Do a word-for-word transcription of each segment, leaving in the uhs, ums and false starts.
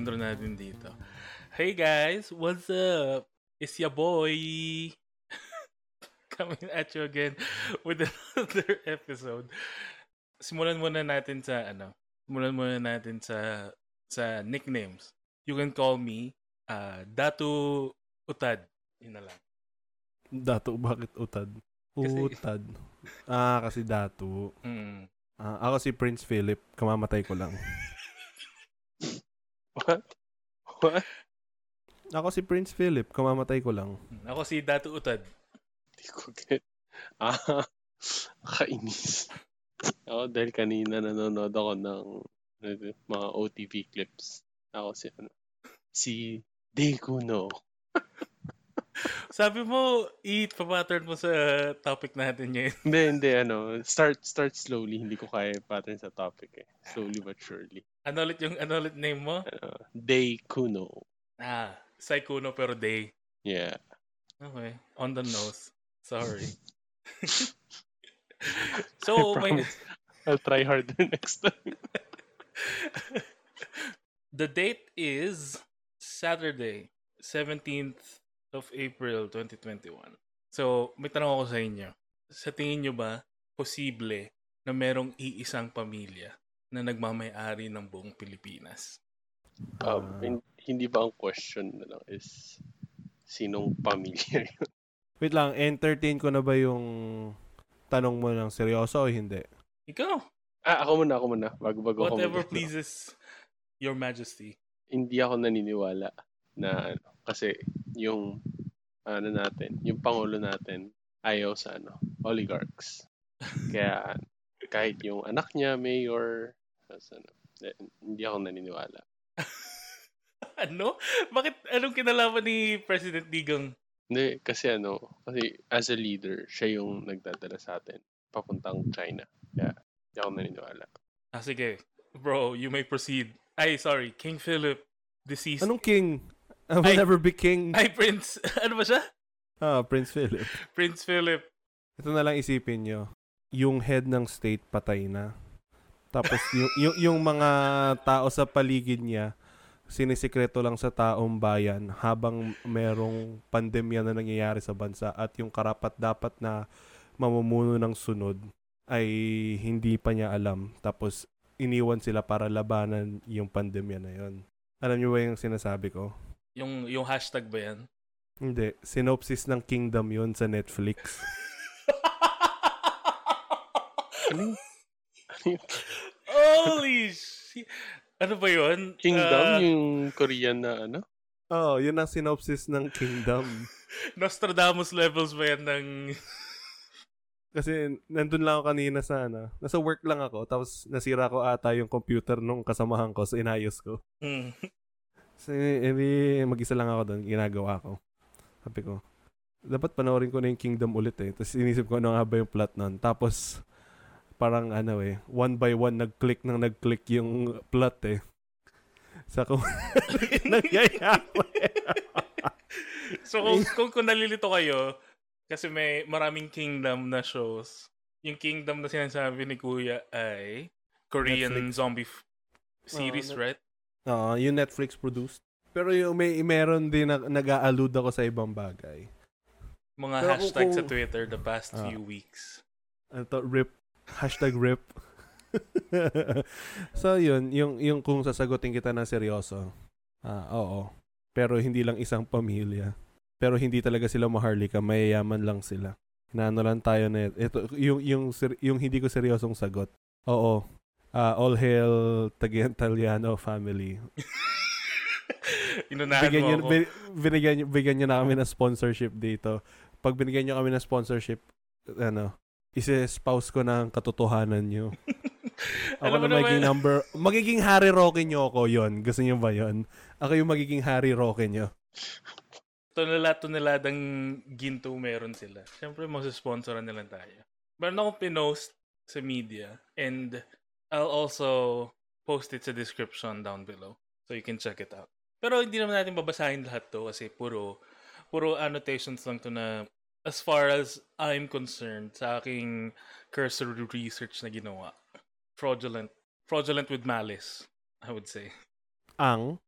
intro natin dito. Hey guys, what's up? It's your boy coming at you again with another episode. Simulan muna natin sa ano? Simulan muna natin sa sa nicknames. You can call me uh, Datu Utad. Yun na lang. Datu, bakit Utad? Utad. Kasi... Ah, kasi Datu. Mm. Uh, ako si Prince Philip. Kamamatay ko lang. What? What? Ako si Prince Philip. Kamamatay ko lang. Ako si Datu Utad. Hindi ko get. Ah, kainis. Ako dahil kanina nanonood ako ng mga O T V clips. Ako si ano, si Diguno. Sabi mo, eat, papattern mo sa topic natin ngayon. Hindi, hindi, ano. Start start slowly. Hindi ko kaya pattern sa topic eh. Slowly but surely. Ano ulit yung, ano ulit name mo? Ano, Day Kuno. Ah, Sai Kuno pero Day. Yeah. Okay. On the nose. Sorry. So, I my... I'll try harder next time. The date is Saturday, seventeenth of April twenty twenty-one. So, may tanong ako sa inyo. Sa tingin nyo ba, posible na merong iisang pamilya na nagmamay-ari ng buong Pilipinas? Um, uh, hindi ba ang question na lang is, sinong pamilya yun? Wait lang, entertain ko na ba yung tanong mo ng seryoso o hindi? Ikaw. Ah, ako muna, ako muna. Bago-bago whatever ako pleases your majesty. Hindi ako naniniwala na ano, kasi yung ano natin, yung pangulo natin ayaw sa ano, oligarchs. Kaya kahit yung anak niya mayor, as, ano, eh, hindi ako naniniwala. Ano? Bakit anong kinalaman ni President Digong? Hindi, kasi ano, kasi as a leader, siya yung nagdadala sa atin papuntang China. Kaya hindi ako naniniwala. Ah, sige. Bro, you may proceed. Ay, sorry. King Philip, deceased. Anong king? I will I, never be king. Ay, Prince. Ano ba siya? Ah, Prince Philip. Prince Philip. Ito na lang isipin nyo. Yung head ng state patay na. Tapos yung, yung, yung mga tao sa paligid niya, sinisikreto lang sa taong bayan habang merong pandemya na nangyayari sa bansa at yung karapat-dapat na mamumuno ng sunod ay hindi pa niya alam. Tapos iniwan sila para labanan yung pandemya na yon. Alam niyo ba yung sinasabi ko? Yung yung hashtag ba yan? Hindi. Synopsis ng Kingdom yun sa Netflix. Ano? Holy shit! Ano ba yun? Kingdom? Uh, yung Korean na ano? Oo, oh, yun ang synopsis ng Kingdom. Nostradamus levels ba yan ng... Kasi nandun lang ako kanina sa ano. Nasa work lang ako, tapos nasira ko ata yung computer nung kasamahan ko, so inayos ko. Mm. So, eh, mag-isa lang ako doon, ginagawa ko. Sabi ko, dapat panoorin ko na yung Kingdom ulit eh. Tapos inisip ko ano nga ba yung plot nun. Tapos, parang ano eh, one by one, nag-click nang nag-click yung plot eh. Sa kung nagyayako eh. So kung, kung, kung nalilito kayo, kasi may maraming Kingdom na shows, yung Kingdom na sinasabi ni Kuya ay Korean Netflix zombie f- series, uh, right? Oo, uh, yung Netflix produced. Pero yung may meron din na, nag-a-allude ako sa ibang bagay. Mga pero hashtag kung, sa Twitter the past uh, few weeks. Ano to? Rip. Hashtag rip. So yun, yung, yung kung sasagutin kita na seryoso. Ah, oo. Pero hindi lang isang pamilya. Pero hindi talaga sila Maharlika. Mayayaman lang sila. Inaano lang tayo na ito. Yung, yung, yung hindi ko seryosong sagot. Oo. Uh, all hail Tagean Tallano family. Inunahan bigyan mo nyo, ako. Bin, binigyan, bigyan nyo na kami ng sponsorship dito. Pag binigyan nyo kami ng sponsorship, ano, isi-spouse ko ng katotohanan nyo. Ako na magiging number, magiging Harry Roque nyo ako yon. Gusto nyo ba yon? Ako yung magiging Harry Roque nyo. Tunala-tunaladang ginto meron sila. Siyempre, magsasponsoran na lang tayo. Meron akong pinost sa media and I'll also post it sa description down below so you can check it out. Pero hindi naman natin babasahin lahat to kasi puro puro annotations lang to na as far as I'm concerned sa aking cursory research na ginawa. Fraudulent. Fraudulent with malice, I would say. Ang?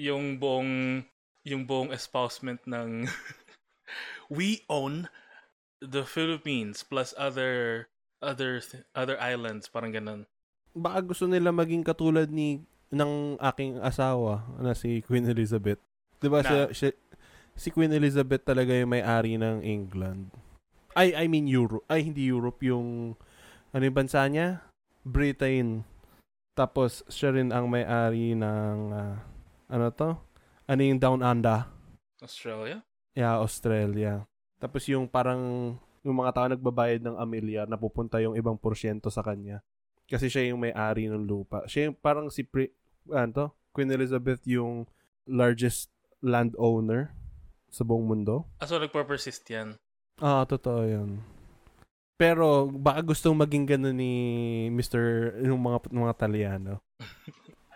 yung buong yung buong espousement ng we own the Philippines plus other other other islands, parang ganun. Baka gusto nila maging katulad ni ng aking asawa na si Queen Elizabeth. 'Di ba si, si si Queen Elizabeth talaga yung may-ari ng England. Ay I mean Europe. Ay hindi Europe, yung ano yung bansa niya? Britain. Tapos siya rin ang may-ari ng uh, ano to? Ano yung Down Under? Australia? Yeah, Australia. Tapos yung parang yung mga tao nagbabayad ng amilyar, napupunta yung ibang porsyento sa kanya. Kasi siya yung may-ari ng lupa. Siya yung parang si Pre, ano to? Queen Elizabeth yung largest landowner sa buong mundo. Ah, so nagpo-persist yan? Ah, totoo yan. Pero baka gustong maging gano'n ni Mister yung mga mga Taliano.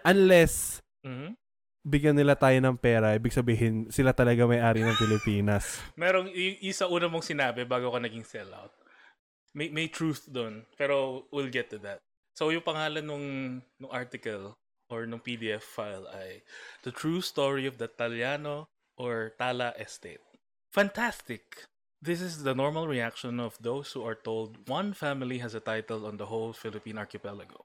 Unless mm-hmm. bigyan nila tayo ng pera, ibig sabihin sila talaga may-ari ng Pilipinas. Merong y- isa una mong sinabi bago ka naging sellout. May may truth doon, pero we'll get to that. So yung pangalan nung nung article or nung P D F file ay The True Story of the Tallano or Tala Estate. Fantastic. This is the normal reaction of those who are told one family has a title on the whole Philippine archipelago.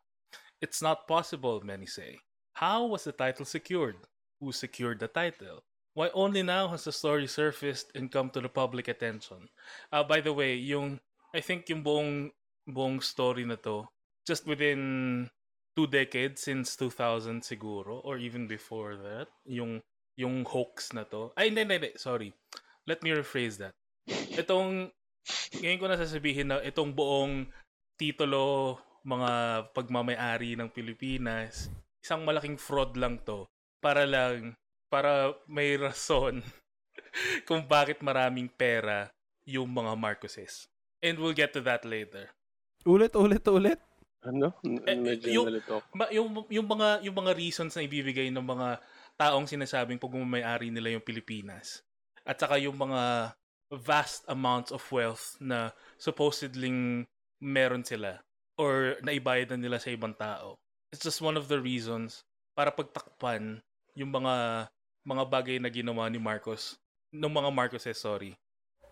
It's not possible, many say. How was the title secured? Who secured the title? Why only now has the story surfaced and come to the public attention? Uh, by the way, yung, I think yung buong, buong story na to, just within two decades, since two thousand siguro, or even before that, yung, yung hoax na to. Ay, hindi, hindi, hindi, sorry. Let me rephrase that. Itong, ngayon ko na sasabihin na itong buong titulo, mga pagmamayari ng Pilipinas, isang malaking fraud lang to para lang, para may rason kung bakit maraming pera yung mga Marcoses. And we'll get to that later. Ulit, ulit, ulit? Ano? Medyo eh, yung, ma, yung, yung, mga, yung mga reasons na ibibigay ng mga taong sinasabing pagmamayari nila yung Pilipinas. At saka yung mga vast amounts of wealth na supposedly meron sila or naibayad na nila sa ibang tao. It's just one of the reasons para pagtakpan yung mga mga bagay na ginawa ni Marcos, ng mga Marcoses, sorry.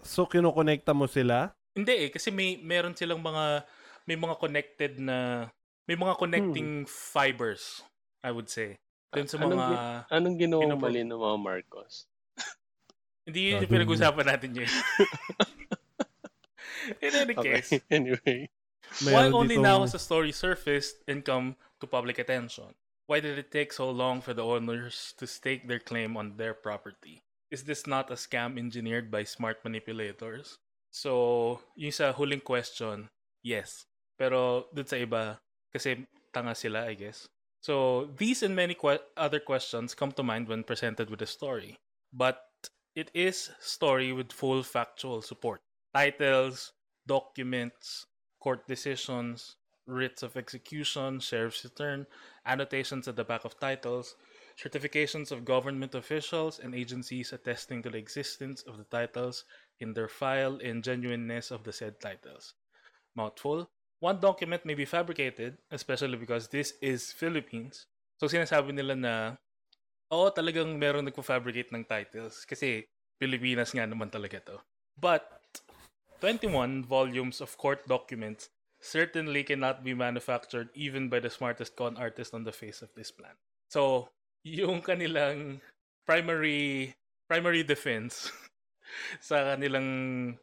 So kinokonekta mo sila? Hindi eh, kasi may meron silang mga may mga connected na may mga connecting hmm. fibers, I would say. Then sa anong, mga anong ginawa mali ng mga Marcos? Hindi yun yung pinag-usapan natin yun. In any case, okay, anyway. Why only now has the story surfaced and come to public attention? Why did it take so long for the owners to stake their claim on their property? Is this not a scam engineered by smart manipulators? So, yung sa huling question, yes. Pero dun sa iba, kasi tanga sila, I guess. So, these and many que- other questions come to mind when presented with the story. But it is story with full factual support. Titles, documents, court decisions, writs of execution, sheriff's return, annotations at the back of titles, certifications of government officials and agencies attesting to the existence of the titles in their file and genuineness of the said titles. Mouthful. One document may be fabricated, especially because this is Philippines. So sinasabi nila na oo, talagang meron nagpo-fabricate ng titles kasi Pilipinas nga naman talaga to. But twenty-one volumes of court documents certainly cannot be manufactured even by the smartest con artist on the face of this planet. So, yung kanilang primary primary defense sa kanilang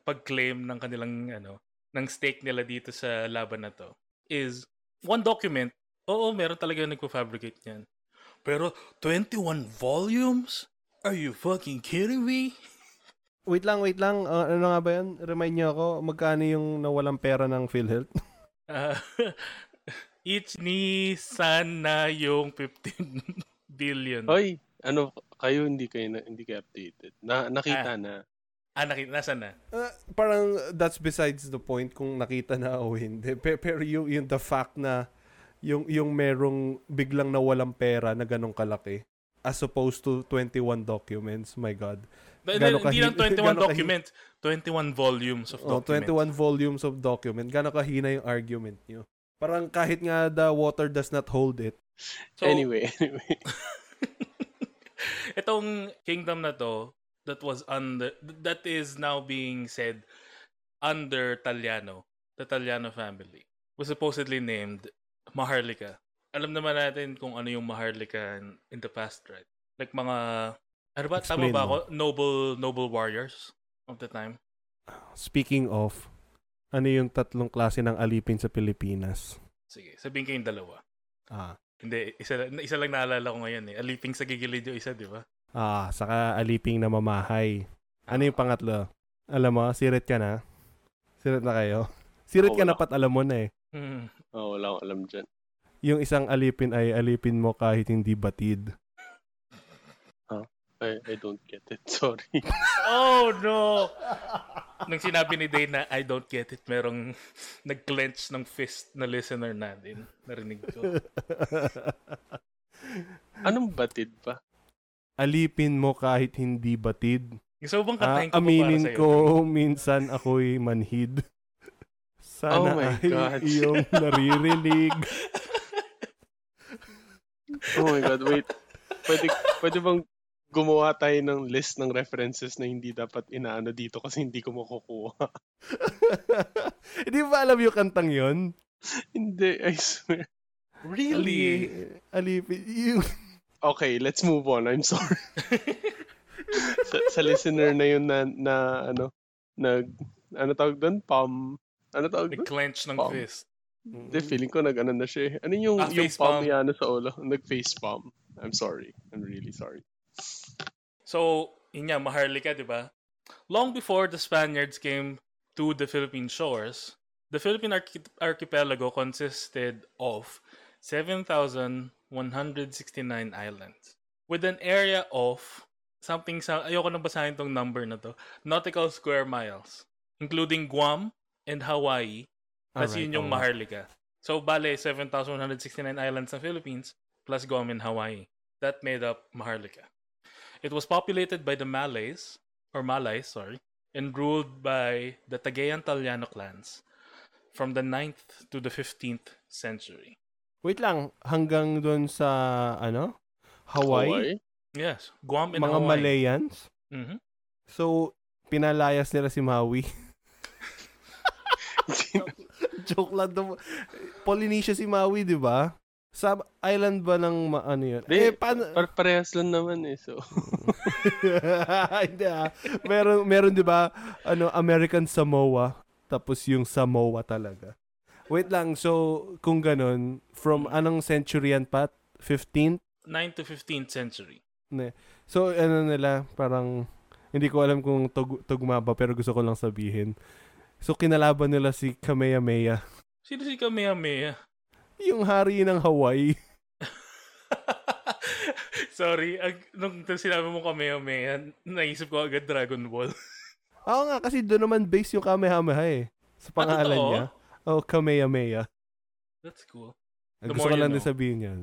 pag-claim ng kanilang ano, ng stake nila dito sa laban na to is one document. Oo, meron talaga nagpo-fabricate niyan. Pero twenty-one volumes? Are you fucking kidding me? Wait lang, wait lang. Uh, ano nga ba yan? Remind niyo ako, magkano yung nawalang pera ng PhilHealth? Uh, each ni sana yung fifteen billion. Hoy, ano kayo hindi kayo hindi kayo updated. Na, nakita ah. na. Ah, nakita na sana. Uh, parang that's besides the point kung nakita na o hindi. Pero yung, yung the fact na Yung yung merong biglang nawalang pera na ganong kalaki as opposed to twenty-one documents. My God. Gano hindi kahi- lang twenty-one documents. twenty-one volumes of documents. Oh, twenty-one volumes of documents. Gano'ng kahina yung argument nyo. Parang kahit nga the water does not hold it. So, anyway, anyway. Itong kingdom na to that was under that is now being said under Tallano, the Tallano family, was supposedly named Maharlika. Alam naman natin kung ano yung Maharlika in, in the past, right? Like mga ano ba, tama ba ako? Noble noble warriors of the time. Speaking of, ano yung tatlong klase ng alipin sa Pilipinas? Sige, sabihin kayong dalawa. Ah. Hindi, isa, isa lang naalala ko ngayon eh. Aliping sa gigilid yung isa, di ba? Ah, saka aliping na mamahay. Ano yung pangatlo? Alam mo, sirit ka na. Sirit na kayo. Sirit oh, ka na pat alam mo na eh. Hmm. Oo, oh, wala akong alam dyan. Yung isang alipin ay alipin mo kahit hindi batid. Huh? I, I don't get it. Sorry. Oh, no! Nung sinabi ni Dana, I don't get it, merong nag-clench ng fist na listener natin. Narinig ko. Anong batid pa? Alipin mo kahit hindi batid. Gusto mo bang katayin ko ah, aminin ko, ko minsan ako'y manhid. Sana oh ay God. Iyong naririnig. Oh my God, wait. Pwede, pwede bang gumawa tayo ng list ng references na hindi dapat inaano dito kasi hindi ko makukuha? Hindi ba alam yung kantang yon? Hindi, I swear. Really? Alipin. Yung... Okay, let's move on. I'm sorry. Sa, sa listener na yun na, na ano, na, ano tawag doon? Palm, ano tawag doon? Clench ng palm. Fist. Hindi, mm-hmm. feeling ko nag-ano na siya eh. Ano yung, ah, yung palm niya ano sa ulo? Nag-face palm. I'm sorry. I'm really sorry. So, yun niya, Maharlika, di ba? Long before the Spaniards came to the Philippine shores, the Philippine archi- archipelago consisted of seven thousand one hundred sixty-nine islands with an area of something sa ayoko nang basahin tong number na to nautical square miles including Guam and Hawaii kasi right, yun yung right. Maharlika. So bale seven thousand one hundred sixty-nine islands sa Philippines plus Guam and Hawaii that made up Maharlika. It was populated by the Malays or Malays sorry and ruled by the Tagean Tallano clans from the ninth to the fifteenth century. Wait lang, hanggang doon sa, ano, Hawaii? Hawaii? Yes, Guam and mga Hawaii. Mga Malayans? Mm-hmm. So, pinalayas nila si Maui. Joke lang. Polynesia si Maui, di ba? Sa island ba ng, ma- ano yun? Di, eh, pan- par- parehas lang naman eh, so. Hindi ah. Meron, meron di ba, ano, American Samoa, tapos yung Samoa talaga. Wait lang, so kung ganun, from anong century yan, Pat? fifteenth? ninth to fifteenth century. So ano nila, parang, hindi ko alam kung tug- tugma ba, pero gusto ko lang sabihin. So kinalaban nila si Kamehameha. Sino si Kamehameha? Yung hari ng Hawaii. Sorry, ag- nung sinabi mo Kamehameha, naisip ko agad Dragon Ball. Oo nga, kasi doon naman based yung Kamehameha eh. Sa pangalan ah, niya. Oh, Kamehameha. That's cool. The gusto ko lang din sabihin yan.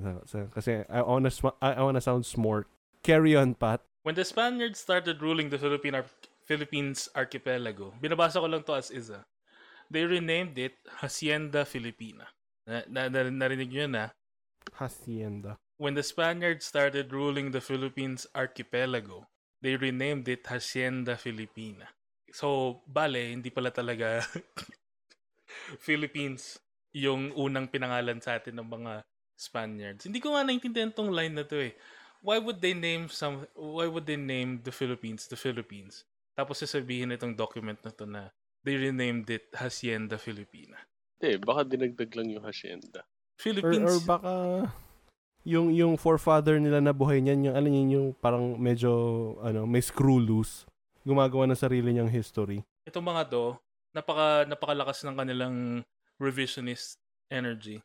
Kasi I wanna, I wanna sound smart. Carry on, Pat. When the Spaniards started ruling the Philippine Ar- Philippines archipelago, binabasa ko lang to as is, ah. They renamed it Hacienda Filipina. Na, na, na, narinig nyo na? Hacienda. When the Spaniards started ruling the Philippines archipelago, they renamed it Hacienda Filipina. So, bale, hindi pala talaga... Philippines yung unang pinangalan sa atin ng mga Spaniards. Hindi ko nga naintindihan tong line na to eh. Why would they name some why would they name the Philippines the Philippines? Tapos sasabihin itong document na to na they renamed it Hacienda Filipina. Eh, baka dinagdag lang yung Hacienda. Philippines or, or baka yung yung forefather nila na buhay niyan yung alin yun yung parang medyo ano, may screw loose. Gumagawa ng sarili niyang history. Itong mga to napaka napakalakas ng kanilang revisionist energy.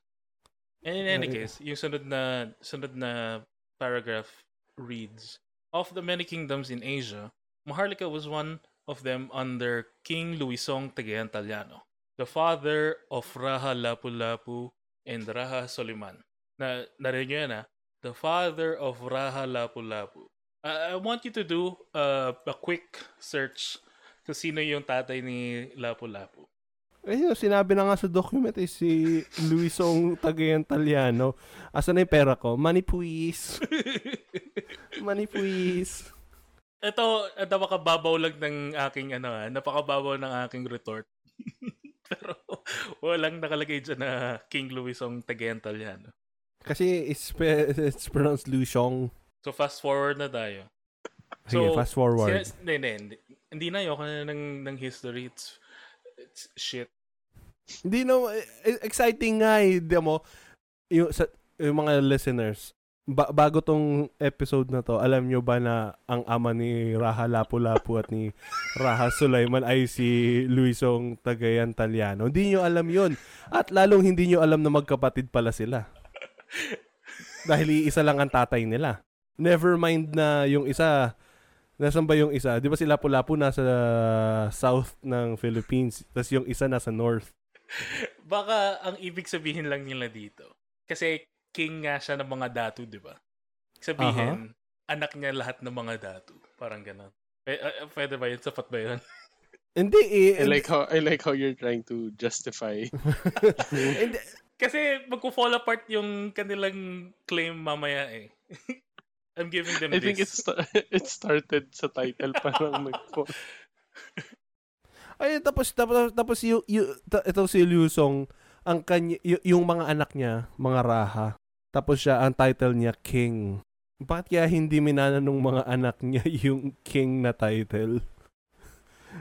And in any case, yung sunod na sunod na paragraph reads, of the many kingdoms in Asia, Maharlika was one of them under King Luisong Tagean Tallano, the father of Raja Lapu-Lapu and Raja Sulayman. Na narinig niyo na, the father of Raja Lapu-Lapu. Uh, I want you to do uh, a quick search kung sino yung tatay ni Lapu-Lapu. Eh, sinabi na nga sa document eh, si Luisong Tagean Tallano. Asan na yung pera ko? Money please. Money please. Ito, napakababaw lang ng aking ano, ha? Napakababaw ng aking retort. Pero walang nakalagay dyan na King Luisong Tagean Tallano. Kasi it's, it's pronounced Luisong. So fast forward na tayo. So okay, fast forward. Hindi, hindi. Hindi na yun. Kaya ng, ng history. It's, it's shit. Hindi no. Exciting nga eh. Mo, yung, sa, yung mga listeners, ba- bago tong episode na to, alam nyo ba na ang ama ni Raja Lapu-Lapu at ni Raja Sulayman ay si Luisong Tagean Tallano? Hindi nyo alam yun. At lalong hindi nyo alam na magkapatid pala sila. Dahil isa lang ang tatay nila. Never mind na yung isa, nasan ba yung isa? Di ba si Lapu-Lapu nasa south ng Philippines, tapos yung isa nasa north? Baka ang ibig sabihin lang nila dito. Kasi king nga siya ng mga datu, di ba? Sabihin, uh-huh. anak niya lahat ng mga datu. Parang ganun. P- uh, pwede ba yun? Sapat ba yun? Hindi eh. I like how, I like how you're trying to justify. And, kasi magpo-fall apart yung kanilang claim mamaya eh. I'm giving them I this. I think it's, it started sa title parang nagpo. Ay, tapos, tapos, tapos yung, yung, ito si Luisong, ang kanya, yung mga anak niya, mga Raja. Tapos siya, ang title niya, King. Bakit kaya hindi minana nung mga anak niya yung King na title?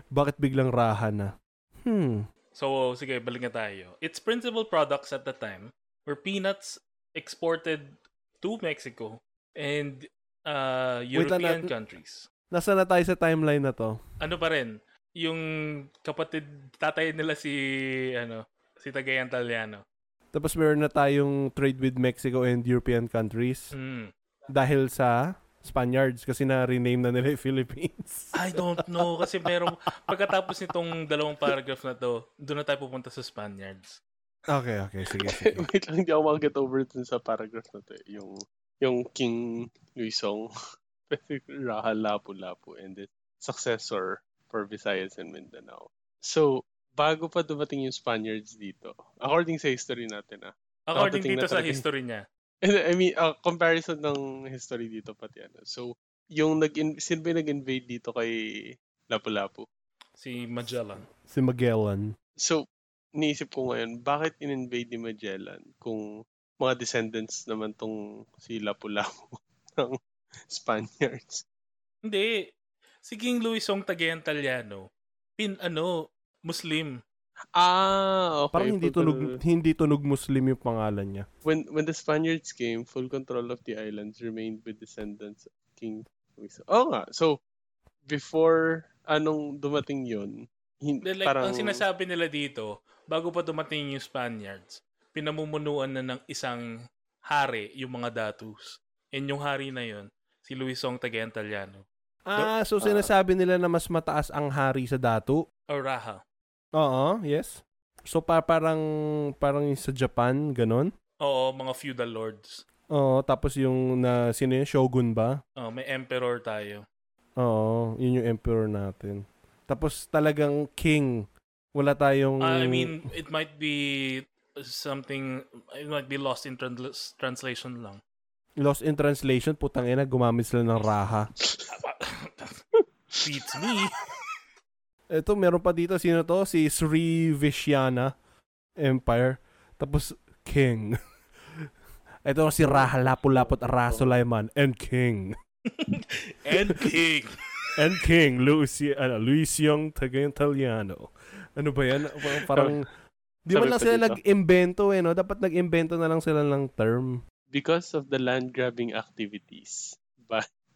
Bakit biglang Raja na? Hmm. So, sige, balik na tayo. Its principal products at the time were peanuts exported to Mexico and uh, European Wait, na, countries. Nasa na tayo sa timeline na to? Ano pa rin? Yung kapatid, tatay nila si, ano, si Tagean Tallano. Tapos meron na tayong trade with Mexico and European countries. Mm. Dahil sa Spaniards kasi na-rename na nila yung Philippines. I don't know kasi merong pagkatapos nitong dalawang paragraph na to, doon na tayo pupunta sa Spaniards. Okay, okay. Sige, sige. Wait lang, hindi ako mag-get over dun sa paragraph na to. Yung, yung King Luisong, Raja Lapu-Lapu and the successor for Visayas and Mindanao. So, bago pa dumating yung Spaniards dito, according sa history natin ah. According dito sa history niya. I mean, uh, comparison ng history dito pati ano. So, yung nag-in- sino ba yung nag-invade dito kay Lapu-Lapu? Si Magellan. Si Magellan. So, niisip ko ngayon, bakit in-invade ni Magellan kung mga descendants naman tong si Lapu-Lapu ng Spaniards? Hindi. Si King Luisong Tagean Tallano, pin ano, Muslim. Ah, okay. Parang hindi tunog, hindi tunog Muslim yung pangalan niya. When when the Spaniards came, full control of the islands remained with descendants of King Luisong. Oh nga, so before anong dumating yun, hindi, like, parang ang sinasabi nila dito, bago pa dumating yung Spaniards, pinamumunuan na ng isang hari yung mga datus. And yung hari na yun, si Luisong Tagean Tallano. Ah, so sinasabi nila na mas mataas ang hari sa datu? Or Raja. Oo, yes. So pa- parang parang sa Japan, ganun? Oo, mga feudal lords. Oo, tapos yung na, sino yun? Shogun ba? Oo, may emperor tayo. Oo, yun yung emperor natin. Tapos talagang king. Wala tayong... Uh, I mean, it might be something, it might be lost in trans- translation lang. Lost in translation? Putang ina, gumamit sila ng Raja. Beats me. Ito, meron pa dito. Sino to? Si Sri Vijyana Empire. Tapos, King. Ito si Raja Lapu-Lapu at Raja Sulayman. And King. And King. And King. Luisi, ano, Luisong Tagean Tallano. Ano ba yan? Parang, di ba lang sila nag-imbento eh, no? Dapat nag-imbento na lang sila ng term. Because of the land-grabbing activities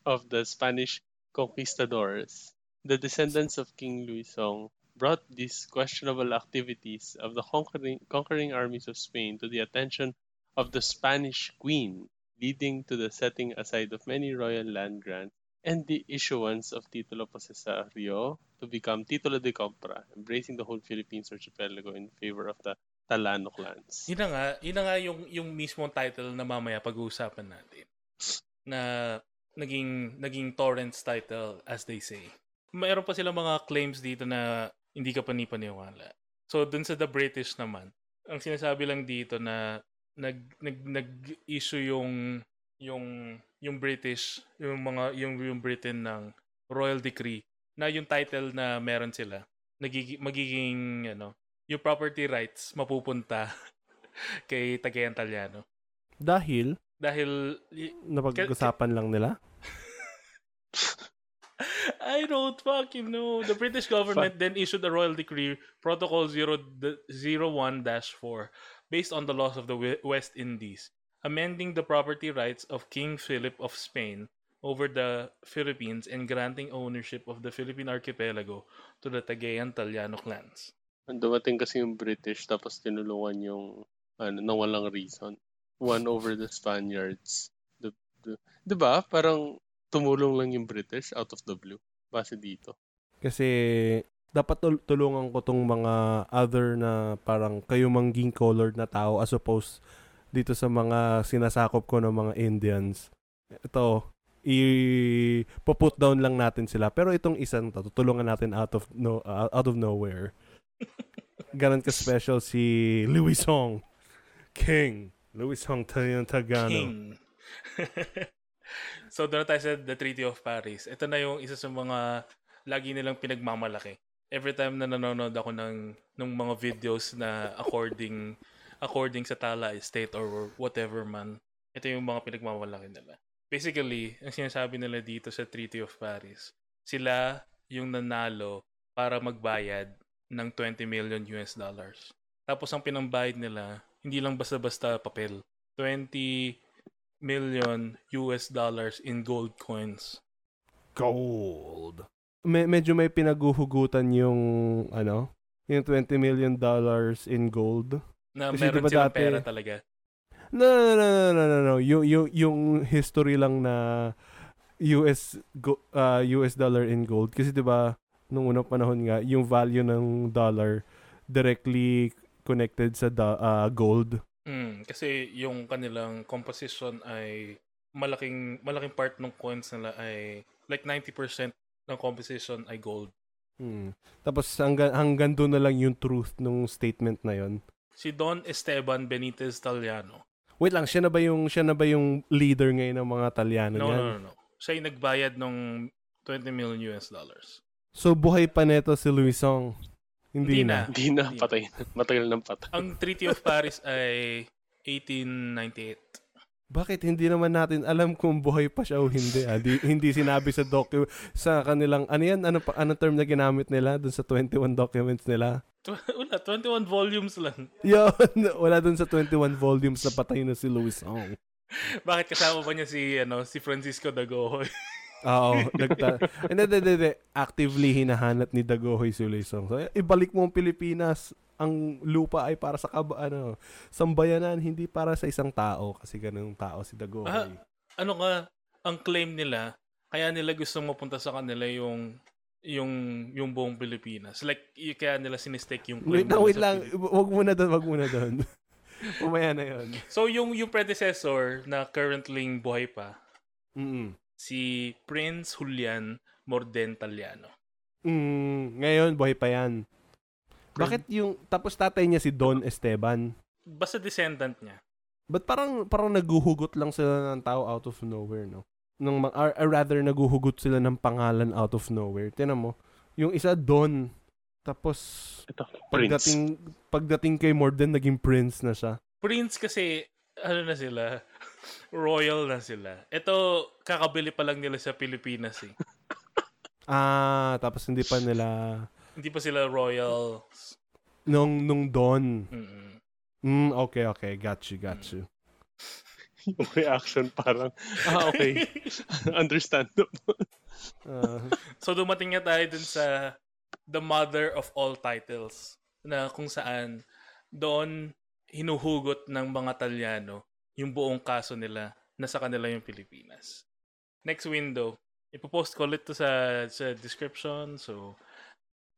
of the Spanish conquistadors, the descendants of King Luisong brought these questionable activities of the conquering, conquering armies of Spain to the attention of the Spanish Queen, leading to the setting aside of many royal land grants and the issuance of Titulo Posesorio to become Titulo de Compra, embracing the whole Philippines archipelago in favor of the Tallano clans. Yun na nga, yun na nga yung, yung mismong title na mamaya pag-uusapan natin na naging, naging Torrens title as they say. Mayroon pa sila mga claims dito na hindi ka panipaniwala. So, dun sa The British naman, ang sinasabi lang dito na nag, nag, nag-issue yung yung yung British, yung mga yung, yung Britain ng royal decree na yung title na meron sila nagiging magiging ano, yung property rights mapupunta kay Tagean Tallano. Dahil dahil napag-usapan k- lang nila. I don't fucking know. The British government then issued a royal decree, Protocol zero one dash four, based on the laws of the West Indies, amending the property rights of King Philip of Spain over the Philippines and granting ownership of the Philippine archipelago to the Tagean Tallano clans. Dumating kasi yung British tapos tinulungan yung ano, na walang reason. One over the Spaniards. D- d- diba? Parang tumulong lang yung British out of the blue. Base dito. Kasi dapat tul- tulungan ko tong mga other na parang kayumangging colored na tao as opposed dito sa mga sinasakop ko ng mga Indians. Ito, i-put down lang natin sila. Pero itong isang to, tutulungan natin out of no uh, out of nowhere. Ganun ka special si Luisong King. Luisong Tagean Tallano. King. So doon tayo sa the Treaty of Paris. Ito na yung isa sa mga lagi nilang pinagmamalaki. Every time na nanonood ako ng ng mga videos na according according sa Tala Estate or whatever man, ito yung mga pinagmamalaki nila. Basically, ang sinasabi nila dito sa Treaty of Paris, sila yung nanalo para magbayad ng twenty million US dollars. Tapos ang pinambayad nila, hindi lang basta-basta papel. twenty million US dollars in gold coins. Gold. May, medyo may pinaguhugutan yung ano, yung twenty million dollars in gold. Na kasi meron diba silang dati, pera talaga. No, no, no, no, no, no, no. Yung, yung, yung history lang na U S go, uh, U S dollar in gold. Kasi diba, nung unang panahon nga, yung value ng dollar directly connected sa da, uh, gold. Mm, kasi yung kanilang composition ay malaking malaking part ng coins nila ay like ninety percent ng composition ay gold. Mm. Tapos hanggang, hanggang doon na lang yung truth nung statement na yon. Si Don Esteban Benitez Tallano. Wait lang, siya na ba yung siya na ba yung leader ngayon ng mga Tallano no, niyan? No, no, no. Siya yung nagbayad ng twenty million US dollars. So buhay pa neto si Luisong. Hindi, Hindi na. Hindi na. Patay. Matagal ng patay. Ang Treaty of Paris ay eighteen ninety-eight. Bakit hindi naman natin alam kung buhay pa siya o hindi? Ah? Di, hindi sinabi sa docu sa kanilang ano yan, ano pa ano term na ginamit nila dun sa twenty-one documents nila. Wala, twenty-one volumes lang. Yon, wala dun sa twenty-one volumes na patay na si Luisong. Bakit kasama pa niya si ano, si Francisco Dagohoy? Oo, nagta- and, and, and, and, and, actively hinahanap ni Dagohoy si Luisong. So, ibalik mo ang Pilipinas, ang lupa ay para sa kab- ano, sambayanan, hindi para sa isang tao kasi ganung tao si Dagohoy. Ah, ano ka, ang claim nila, kaya nila gusto mapunta sa kanila yung yung yung buong Pilipinas. Like y- kaya nila sinistake yung claim. Wait, no, wait lang, wag muna doon, wag muna doon. Umaya na yun. So yung yung predecessor na currently buhay pa. Mm. Si Prince Julian Morden Tallano. Mm, ngayon, buhay pa yan. Bakit yung, tapos tatay niya si Don Esteban? Basta descendant niya. But parang, parang naguhugot lang sila ng tao out of nowhere, no? Nung, or, or rather, naguhugot sila ng pangalan out of nowhere. Tinan mo, yung isa Don, tapos ito, pagdating, pagdating kay Morden, naging Prince na siya. Prince kasi, ano na sila, royal na sila. Ito, kakabili pa lang nila sa Pilipinas eh. Ah, tapos hindi pa nila... Hindi pa sila royal. Nung, nung Don. Mm-hmm. Mm, okay, okay. Got you, got you. Yung reaction parang, ah, okay. Understandable. uh, so, dumating nga tayo dun sa the mother of all titles na kung saan doon hinuhugot ng mga Tallano yung buong kaso nila na sa kanila yung Pilipinas. Next window, ipopost ko ulit to sa, sa description. So,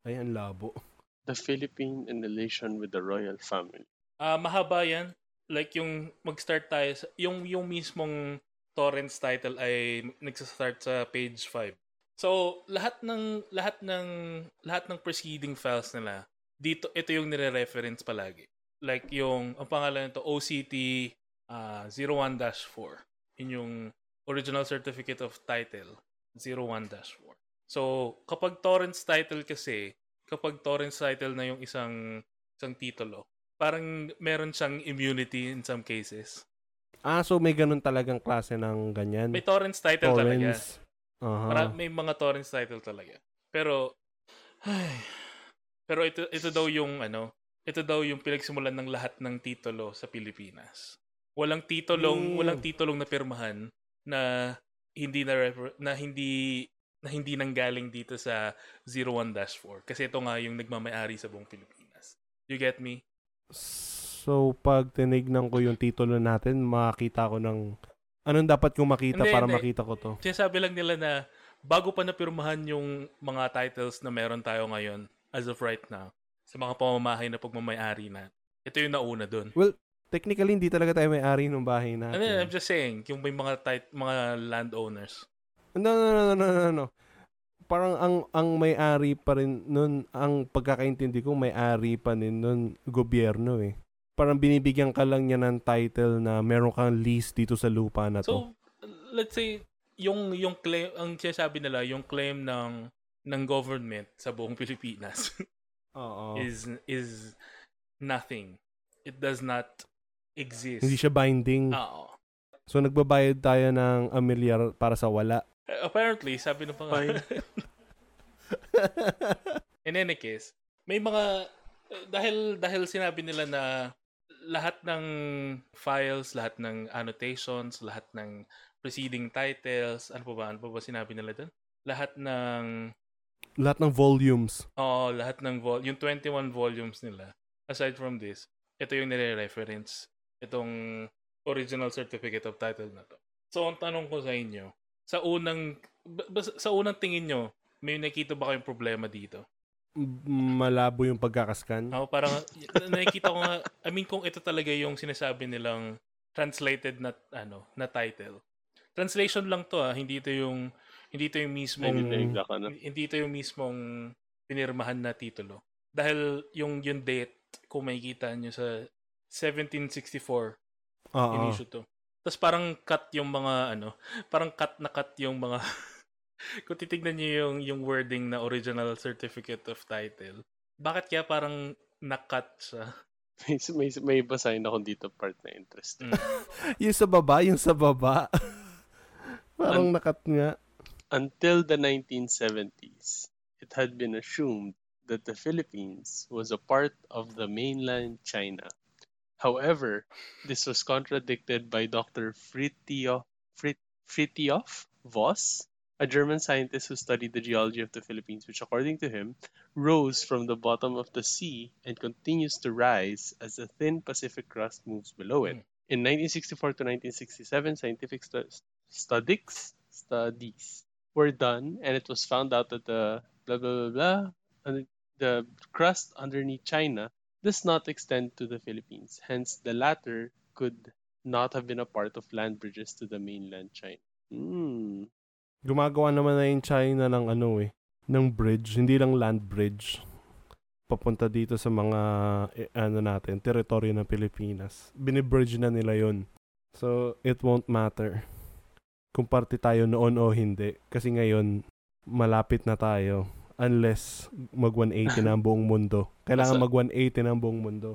ayan, labo. The Philippine in relation with the royal family. Ah, uh, mahaba yan. Like yung mag-start tayo, sa, yung, yung mismong Torrens title ay nagsastart sa page five. So, lahat ng, lahat ng, lahat ng preceding files nila, dito, ito yung nire-reference palagi. Like yung, ang pangalan nito, O C T zero one dash four. inyong original certificate of title zero one dash four. So, kapag Torrens title kasi, kapag Torrens title na yung isang isang titulo, parang meron siyang immunity in some cases. Ah, so may ganun talagang klase ng ganyan? May Torrens title Torrens. Talaga. Uh-huh. Para, may mga Torrens title talaga. Pero, ay, pero ito, ito daw yung, ano, ito daw yung pinagsimulan ng lahat ng titulo sa Pilipinas. Walang titulong, mm. walang titulong na pirmahan na hindi na, refer- na hindi na hindi nanggaling dito sa zero one dash four kasi ito nga yung nagmamay-ari sa buong Pilipinas. You get me? So, pag tinignan ko yung titulo natin, makita ko ng... Anong dapat kong makita hindi, para hindi. makita ko to? Sinasabi lang nila na bago pa napirmahan yung mga titles na meron tayo ngayon as of right now sa mga pamamahay na pagmamay-ari na. Ito yung nauna dun. Well, technically, hindi talaga tayo may-ari ng bahay natin. I mean, I'm just saying, yung may mga, tit- mga landowners. No, no, no, no, no, no. Parang ang ang may-ari pa rin nun, ang pagkakaintindi ko, may-ari pa rin nun, gobyerno eh. Parang binibigyan ka lang niya ng title na meron kang lease dito sa lupa na to. So, let's say, yung yung claim, ang sinasabi nila, yung claim ng ng government sa buong Pilipinas oh, oh. is is nothing. It does not exist. Hindi siya binding. Oo. So, nagbabayad tayo ng amilyar para sa wala. Apparently, sabi ng pangalan. In any case, may mga, dahil dahil sinabi nila na lahat ng files, lahat ng annotations, lahat ng preceding titles, ano pa ba? Ano pa ba sinabi nila doon? Lahat ng... Lahat ng volumes. Oo, lahat ng volumes. Yung twenty-one volumes nila. Aside from this, ito yung nire-reference. Itong original certificate of title na to. So, ang tanong ko sa inyo, sa unang sa unang tingin nyo, may nakita ba kayong problema dito? Malabo yung pagkakaskan? Oo, oh, parang nakikita ko nga, I mean, kung ito talaga yung sinasabi nilang translated na ano, na title. Translation lang to, ah, hindi ito yung hindi ito yung mismong um, hindi ito yung mismong pinirmahan na titulo. Dahil yung yung date, kung makikita nyo sa seventeen sixty-four uh-huh. inisyu to. Tapos parang cut yung mga, ano, parang cut na cut yung mga, kung titignan nyo yung, yung wording na original certificate of title, bakit kaya parang na-cut siya? May, may, may basahin akong dito part na interesting. Mm. yung sa baba, yung sa baba. parang Un- na-cut nga. Until the nineteen seventies, it had been assumed that the Philippines was a part of the mainland China. However, this was contradicted by Doctor Fritjof Fritjof Voss, a German scientist who studied the geology of the Philippines, which, according to him, rose from the bottom of the sea and continues to rise as the thin Pacific crust moves below it. In nineteen sixty-four to nineteen sixty-seven, scientific stu- studies, studies were done, and it was found out that the blah blah blah blah and the crust underneath China does not extend to the Philippines. Hence, the latter could not have been a part of land bridges to the mainland China. Mm. Gumagawa naman na yung China ng ano eh, ng bridge, hindi lang land bridge. Papunta dito sa mga, eh, ano natin, teritoryo ng Pilipinas. Binibridge na nila yun. So, it won't matter kung parte tayo noon o hindi. Kasi ngayon, malapit na tayo. Unless mag one eighty na ang buong mundo. Kailangan nasa, mag one eighty na ang buong mundo.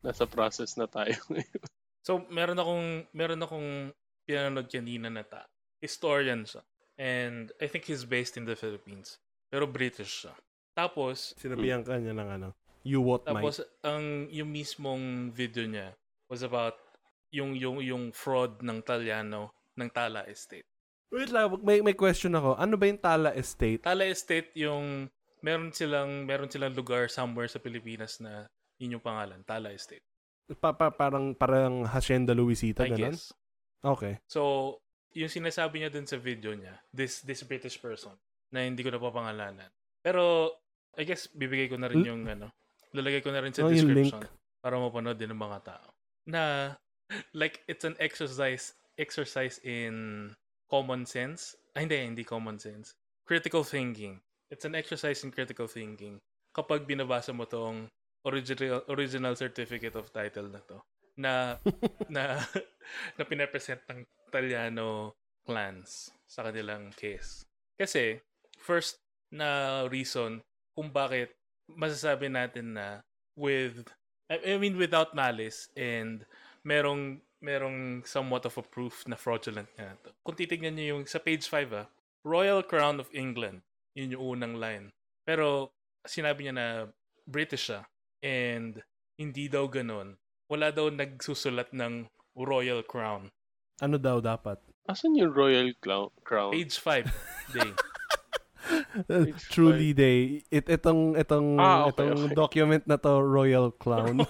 Nasa process na tayo. So, meron akong meron akong pinanood kanina na ta. Historian siya. And I think he's based in the Philippines. Pero British siya. Tapos, sinabihan ka niya ng ano, you what, Mike? Tapos, ang, yung mismong video niya was about yung, yung, yung fraud ng Tallano, ng Tala Estate. Wait lang, may, may question ako. Ano ba yung Tala Estate? Tala Estate yung meron silang meron silang lugar somewhere sa Pilipinas na yun yung pangalan, Tala Estate. Pa, pa, parang parang Hacienda Luisita, ganun? Guess. Okay. So, yung sinasabi niya dun sa video niya, this this British person, na hindi ko na papangalanan. Pero, I guess, bibigay ko na rin yung L- ano, lalagay ko na rin sa oh, description para mapanood din ng mga tao. Na, like, it's an exercise exercise in... common sense. Ay, hindi, hindi common sense. Critical thinking. It's an exercise in critical thinking. Kapag binabasa mo tong original original certificate of title na to, na na, na pinapresent ng Tallano clans sa kanilang case. Kasi, first na reason kung bakit masasabi natin na with, I mean, without malice and merong, merong somewhat of a proof na fraudulent nga ito. Kung titignan nyo yung sa page five, ah, Royal Crown of England, yun yung unang line. Pero sinabi niya na British siya and hindi daw ganun. Wala daw nagsusulat ng Royal Crown. Ano daw dapat? Asan yung Royal clou- Crown? Page five, day. Page Truly five. Day. It, itong itong, ah, okay, itong okay. document na to, Royal Crown.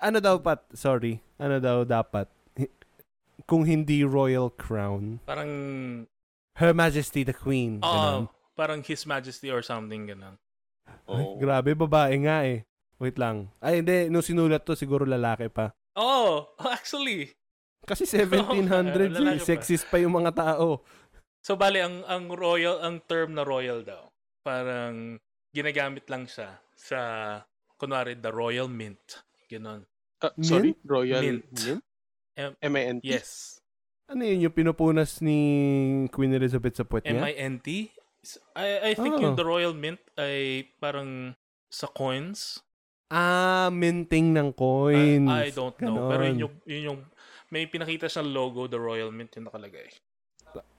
Ano daw pat? Sorry. Ano daw dapat? Kung hindi Royal Crown. Parang Her Majesty the Queen. Oo. Parang His Majesty or something ganun. Oh. Ay, grabe, babae nga eh. Wait lang. Ay, hindi. Nung sinulat to, siguro lalaki pa. Oh, actually. Kasi seventeen hundred, oh, eh, sexist pa yung mga tao. So, bali, ang, ang royal, ang term na royal daw, parang ginagamit lang siya sa, kunwari, the Royal Mint. Ganon. Uh, sorry? Mint? Royal Mint? Mint? M- M-I-N-T? Yes. Ano yun? Yung pinupunas ni Queen Elizabeth sa puwet niya? M I N T? I, I think oh. yung the Royal Mint ay parang sa coins. Ah, minting ng coins. I, I don't Ganon. know. Pero yun yung, yun yung, may pinakita siyang logo, the Royal Mint, yung nakalagay.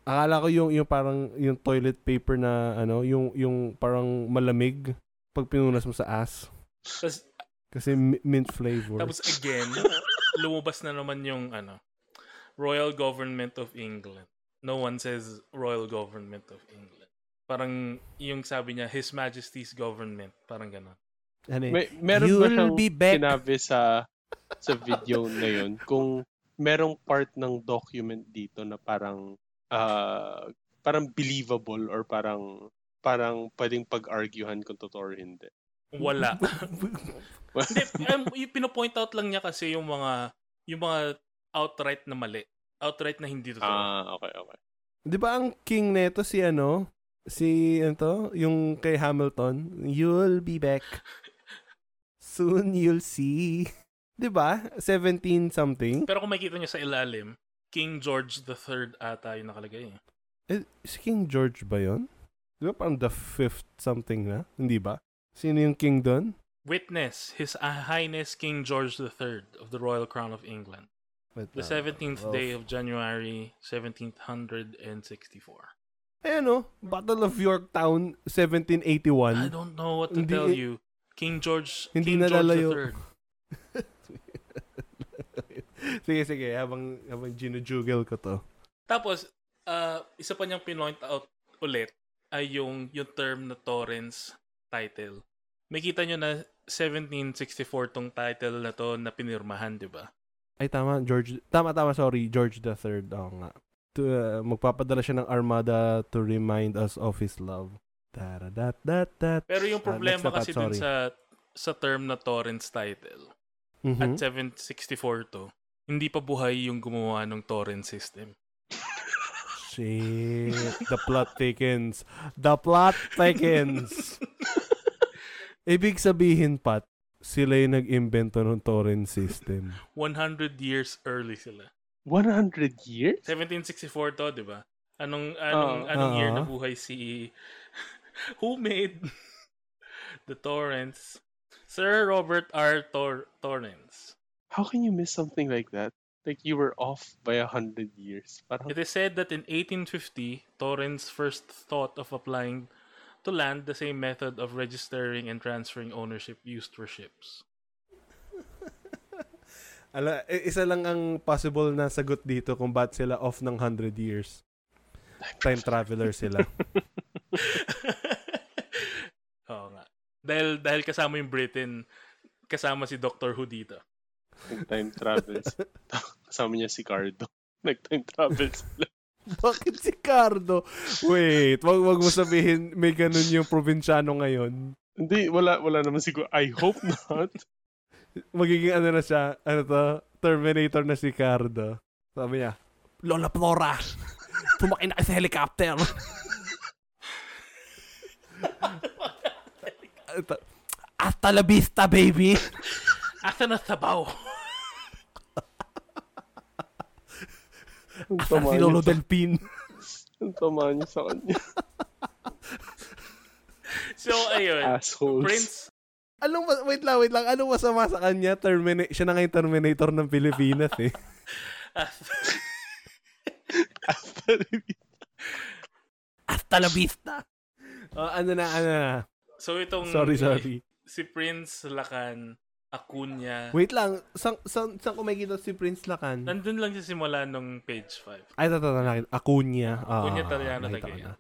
Akala ko yung, yung parang yung toilet paper na ano, yung, yung parang malamig pag pinunas mo sa ass. Tapos, kasi mint flavor. Tapos again, lumabas na naman yung ano, Royal Government of England. No one says Royal Government of England. Parang yung sabi niya, His Majesty's Government. Parang gano'n. Ano, may, meron ba siyang sinabi sa, sa video na yun? Kung merong part ng document dito na parang uh, parang believable or parang parang pwedeng pag-arguhan kung totoo or hindi. Wala. Hindi, um, pinupoint out lang niya kasi yung mga yung mga outright na mali. Outright na hindi totoo. Ah, uh, okay, okay. Di ba ang king nito si ano? Si, ano to? Yung kay Hamilton? You'll be back. Soon you'll see. Diba? seventeen something. Pero kung makikita nyo sa ilalim, King George the Third ata yung nakalagay. Eh, si King George ba yun? Diba parang the fifth something na? Hindi ba? Sino yung king doon? Witness, His Highness King George the Third of the Royal Crown of England. Wait, the seventeenth uh, day of January, seventeen sixty-four. Eh ano? Battle of Yorktown, seventeen eighty-one. I don't know what to hindi, tell you. King George, hindi King nalalayo. George the Third. Sige, sige. Habang, habang ginujugal ko to. Tapos, uh, isa pa niyang pinoint out ulit ay yung, yung term na Torrens title. May kita nyo na seventeen sixty-four tong title na to na pinirmahan, di ba? Ay, tama. George, tama, tama. Sorry. George the Third. Oo nga. To, uh, magpapadala siya ng armada to remind us of his love. Da-da-da-da-da. Pero yung problema uh, kasi up, dun sa sa term na Torrens title mm-hmm. at seven sixty-four to, hindi pa buhay yung gumawa ng Torrens system. Shit. The plot thickens. The plot thickens. Ibig sabihin, Pat, sila yung nag-invento ng Torrens system. one hundred years early sila. one hundred years? seventeen sixty-four to, di ba? Anong, anong, uh, anong uh, year nabuhay si... Who made the Torrens? Sir Robert R. Tor- Torrens. How can you miss something like that? Like you were off by a hundred years. Parang... It is said that in eighteen fifty, Torrens first thought of applying to land the same method of registering and transferring ownership used for ships. Ala, isa lang ang possible na sagot dito kung ba't sila off ng one hundred years. Time traveler sila. Oo nga. Dahil, dahil kasama yung Britain, kasama si Doctor Who dito. Nag-time travels. Kasama niya si Cardo. Nag-time travels sila. Bakit si Cardo? Wait, wag, wag mo sabihin may ganun yung probinsyano ngayon. Hindi, wala, wala naman siguro. I hope not. Magiging ano na siya, ano to, Terminator na si Cardo. Sabi niya, Lola Flora, tumakin na kayo sa helicopter. Hasta la vista, baby. Hasta na sabaw. Si Lolo sa... Delpin. Ang tama niyo sa kanya. So, ayun. Assholes. Prince. Anong, wait lang, wait lang. Anong masama sa kanya? Termina- siya na nga yung Terminator ng Pilipinas eh. Hasta la vista. Hasta la vista. Oh, ano na, ano na. So, itong... Sorry, sorry. Si Prince Lacan... Acuna. Wait lang, saan saan saan ko makikita si Prince Lacan? Nandun lang siya simula nung page five. Ay, totoo na. Acuna. Acuna ah, Tallano Tagean.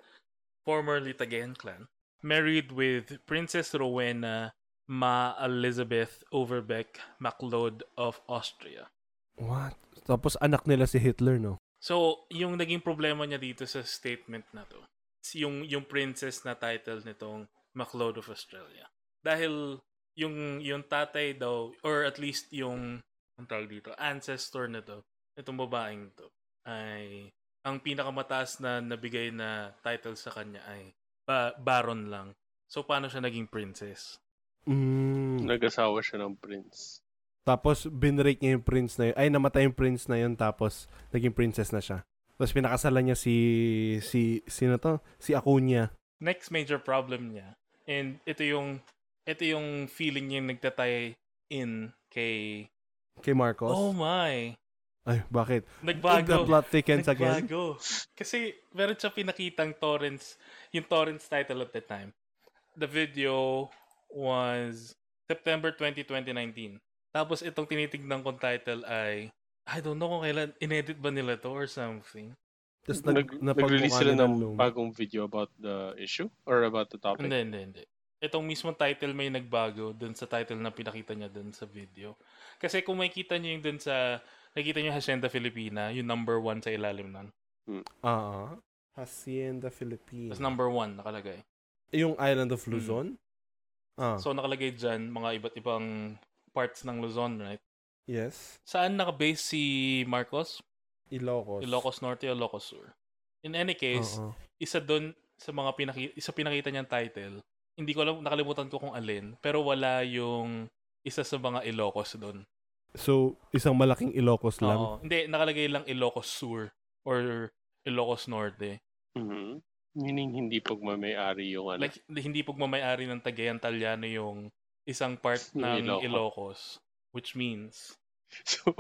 Formerly Tagean clan. Married with Princess Rowena Ma Elizabeth Overbeck MacLeod of Austria. What? Tapos anak nila si Hitler, no? So, yung naging problema niya dito sa statement na to, yung, yung princess na title nitong MacLeod of Australia. Dahil... Yung yung tatay daw, or at least yung tawag dito, ancestor na to, itong babaeng to, ay ang pinakamataas na nabigay na title sa kanya ay ba- baron lang. So, paano siya naging princess? Mm. Nag-asawa siya ng prince. Tapos, binrake niya yung prince na yun. Ay, namatay yung prince na yun, tapos naging princess na siya. Tapos, pinakasalan niya si, si, sino to? Si Acuna. Next major problem niya, and ito yung Ito yung feeling niya yung nagtatay in kay... Kay Marcos? Oh my! Ay, bakit? Nagbago. The plot thickens again. Nagbago. Kasi meron siya pinakitang Torrens, yung Torrens title at the time. The video was September twentieth, twenty nineteen. Tapos itong tinitignan kong title ay, I don't know kung kailan, inedit ba nila to or something. Tapos nag, nag, nag-release sila ng bagong video about the issue or about the topic? Hindi, hindi, hindi. Itong mismo title may nagbago dun sa title na pinakita niya dun sa video. Kasi kung makikita niyo yung dun sa, nakita niyo Hacienda Filipina, yung number one sa ilalim nun. Ah, uh, Hacienda Filipina. That's number one nakalagay. Yung Island of Luzon? Hmm. Uh. So nakalagay dyan mga iba't ibang parts ng Luzon, right? Yes. Saan nakabase si Marcos? Ilocos. Ilocos Norte o Ilocos Sur. In any case, uh-huh. isa dun sa mga pinaki- isa pinakita niyang title. Hindi ko alam, nakalimutan ko kung alin, pero wala yung isa sa mga Ilocos doon. So, isang malaking Ilocos lang? Oo. Hindi, nakalagay lang Ilocos Sur or Ilocos Norte. Mm-hmm. Meaning, hindi pagmamay-ari yung ano? Like, hindi pagmamay-ari ng Tagean Tallano yung isang part ng Ilocos. Ilocos. Which means... So,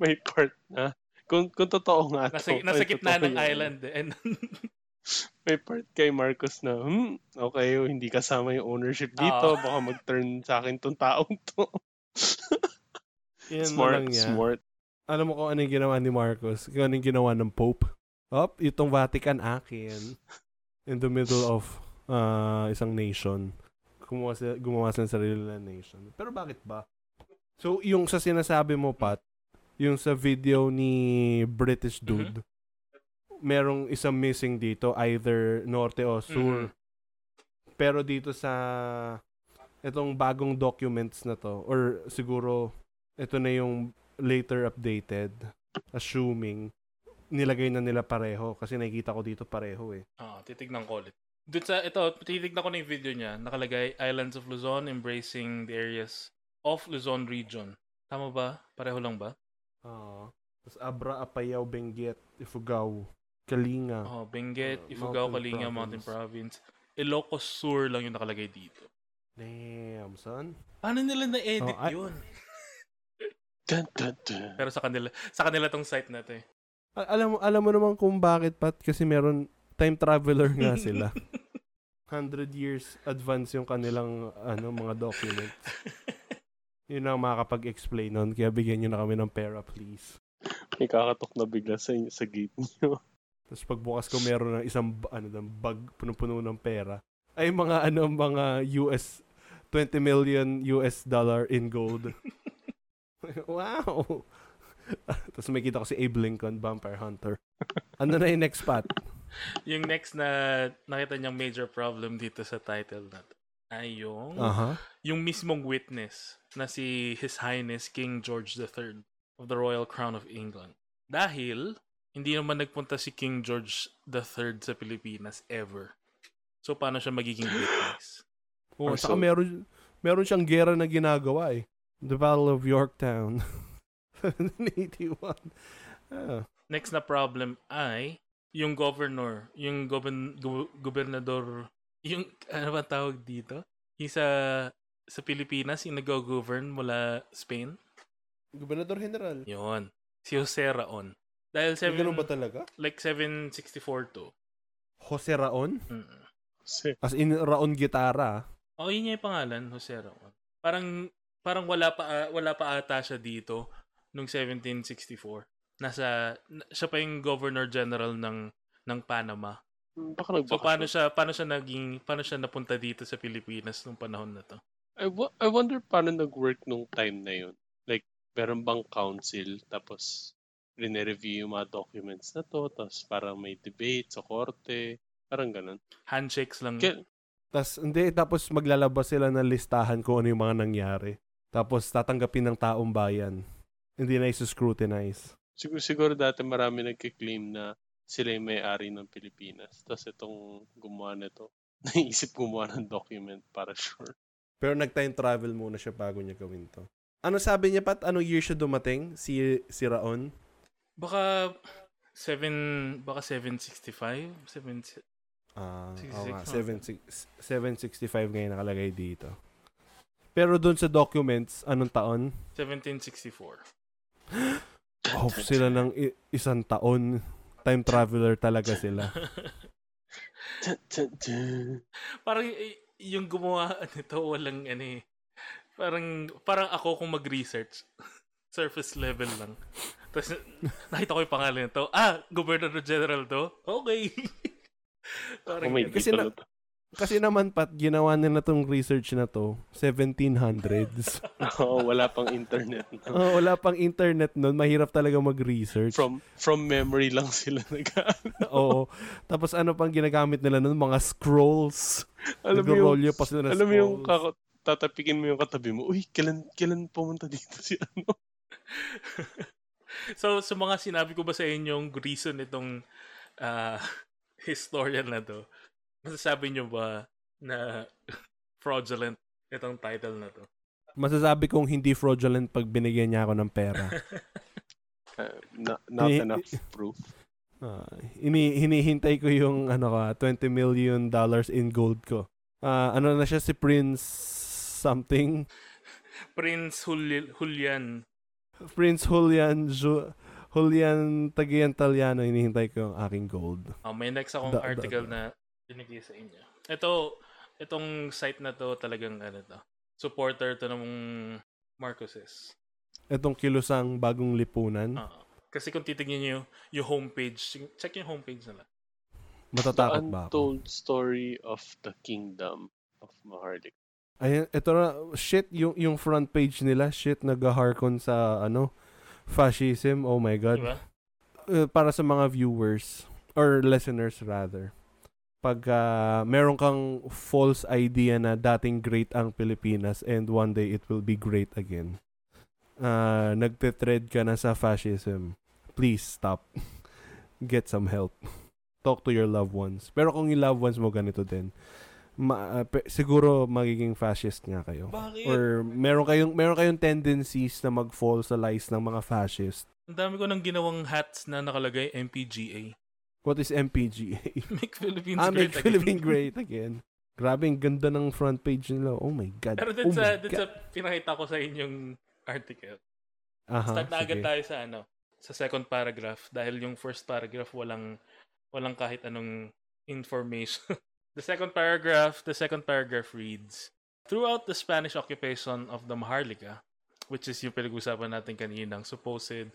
may part na? Kung, kung totoo nga nasa, to. Nasa gitna ng island. And... May part kay Marcos na, hmm, okay, hindi kasama yung ownership dito. Uh-oh. Baka mag-turn sa akin tong taong to. Smart, smart. Alam mo kung anong ginawa ni Marcos? Kung anong ginawa ng Pope? Oh, itong Vatican akin. In the middle of uh, isang nation. Gumawa sila, gumawa sila ng sarili na nation. Pero bakit ba? So, yung sa sinasabi mo, Pat, yung sa video ni British dude, mm-hmm. merong isang missing dito, either norte o sur. Mm-hmm. Pero dito sa itong bagong documents na to, or siguro ito na yung later updated, assuming nilagay na nila pareho, kasi nakikita ko dito pareho eh. Ah, titignan ko ulit. Doon sa, ito, titignan ko na yung video niya, nakalagay, Islands of Luzon embracing the areas of Luzon region. Tama ba? Pareho lang ba? Oo. Ah. Abra, Apayao, Benguet, Ifugao, Kalinga. Oh, Benguet, uh, Ifugao, Kalinga, Mountain Province. Ilocos Sur lang yung nakalagay dito. Damn, son. Paano nila na-edit oh, I... yun? dun, dun, dun. Pero sa kanila, sa kanila tong site natin. Al- alam mo, alam mo naman kung bakit, Pat, kasi meron time traveler nga sila. one hundred years advance yung kanilang ano mga documents. Yun ang makakapag-explain nun, kaya bigyan nyo na kami ng pera, please. Ikakatok na bigla sa, sa gate niyo. Tapos pagbukas ko meron ng isang ano, bag puno-puno ng pera. Ay mga ano, mga U S twenty million US dollar in gold. Wow! Tapos may kita ko si Abe Lincoln, Vampire Hunter. Ano na yung next spot? Yung next na nakita niyang major problem dito sa title na to ay yung, uh-huh. yung mismong witness na si His Highness King George the Third. Of the Royal Crown of England. Dahil, hindi naman nagpunta si King George the Third sa Pilipinas ever. So, paano siya magiging witness? Oh, saka so, meron, meron siyang gera na ginagawa eh. The Battle of Yorktown. eighty-one. Ah. next na problem ay yung governor, yung govern gu- gobernador, yung ano ba tawag dito? Yung sa, sa Pilipinas, yung nag-govern mula Spain. Gobernador General. Yun. Si José Raón. Dahil seven, ganun ba talaga? Like seven sixty-four to. José Raón? Mm-hmm. As in Raon Gitara. Oh, yun niya yung pangalan, José Raón. Parang parang wala pa wala pa ata siya dito nung seventeen sixty-four. Nasa siya pa yung Governor General ng ng Panama. Baka so paano siya paano siya naging paano siya napunta dito sa Pilipinas nung panahon na to? I, w- I wonder paano nag-work nung time na yun. Like meron bang council tapos rine-review yung mga documents na to tapos parang may debate sa korte. Parang ganun. Handshakes lang. K- Tas, hindi, tapos maglalabas sila ng listahan kung ano yung mga nangyari. Tapos tatanggapin ng taong bayan. Hindi na isuscrutinize. Siguro, siguro dati marami nagkiklaim na sila yung may-ari ng Pilipinas. Tapos itong gumawa nito, naisip gumawa ng document para sure. Pero nag-time travel muna siya bago niya gawin to. Ano sabi niya pat? Anong year siya dumating? Si, si Raon? Baka seven, baka seven sixty-five? seven Ah, uh, seven sixty-five ngayon nakalagay dito. Pero dun sa documents, anong taon? seventeen sixty-four. Oh, sila ng i- isang taon. Time traveler talaga sila. Parang y- yung gumawa nito walang ano eh. Parang, parang ako kung mag-research. Surface level lang. Tapos nakita ko yung pangalan nito. Ah, Governor General to? Okay. Parang, oh kasi, na, kasi naman pat ginawa nila tong research na to seventeen hundreds. Oh, wala pang internet. No? Oh, wala pang internet noon, mahirap talaga mag-research. From from memory lang sila nag-ano. Oo. Tapos ano pang ginagamit nila noon, mga scrolls. Alam mo yung pa sila na alam scrolls. Yung kak- tatapikin mo yung katabi mo. Uy, kailan kailan pumunta dito si ano? So sa mga sinabi ko ba sa inyo yung reason nitong ah uh, historian na to, masasabi nyo ba na fraudulent itong title na to? Masasabi kong hindi fraudulent pag binigyan niya ako ng pera. uh, not not Hini- enough proof. Uh, ini- hinihintay ko yung ano ka, twenty million dollars in gold ko. Uh, ano na siya si Prince something? Prince Jul- Julian. Prince Julian Ju- Julian Tagean Tallano, hinihintay ko ang aking gold. Oh, may next akong da, article da, da. na binigay sa inyo. Ito, itong site na to talagang ano to, supporter to ng Marcoses. Itong kilusang bagong lipunan. Uh, kasi kung titignan niyo yung homepage, check yung homepage nila. Matatakot ba ako? The Untold Story of the Kingdom of Maharlika. Ayan, ito na, shit, yung, yung front page nila, shit, nag-harkon sa ano, fascism, oh my God. Diba? Uh, para sa mga viewers, or listeners rather, pag uh, meron kang false idea na dating great ang Pilipinas and one day it will be great again, uh, nagtetread ka na sa fascism, please stop. Get some help. Talk to your loved ones. Pero kung yung loved ones mo ganito din, Ma, uh, pe, siguro magiging fascist nga kayo. Bakit? Or meron kayong meron kayong tendencies na mag-fall sa lies ng mga fascist. Ang dami ko nang ginawang hats na nakalagay M P G A. What is M P G A? Make Philippines ah, Great Make Again. Philippines Great Again. Grabe, ang ganda ng front page nila. Oh my God. Pero that's, oh a, that's God. A pinakita ko sa inyong article. Uh-huh, start na agad tayo sa ano, sa second paragraph dahil yung first paragraph walang walang kahit anong information. The second paragraph, the second paragraph reads, throughout the Spanish occupation of the Maharlika, which is yung pinag-usapan natin kaninang supposed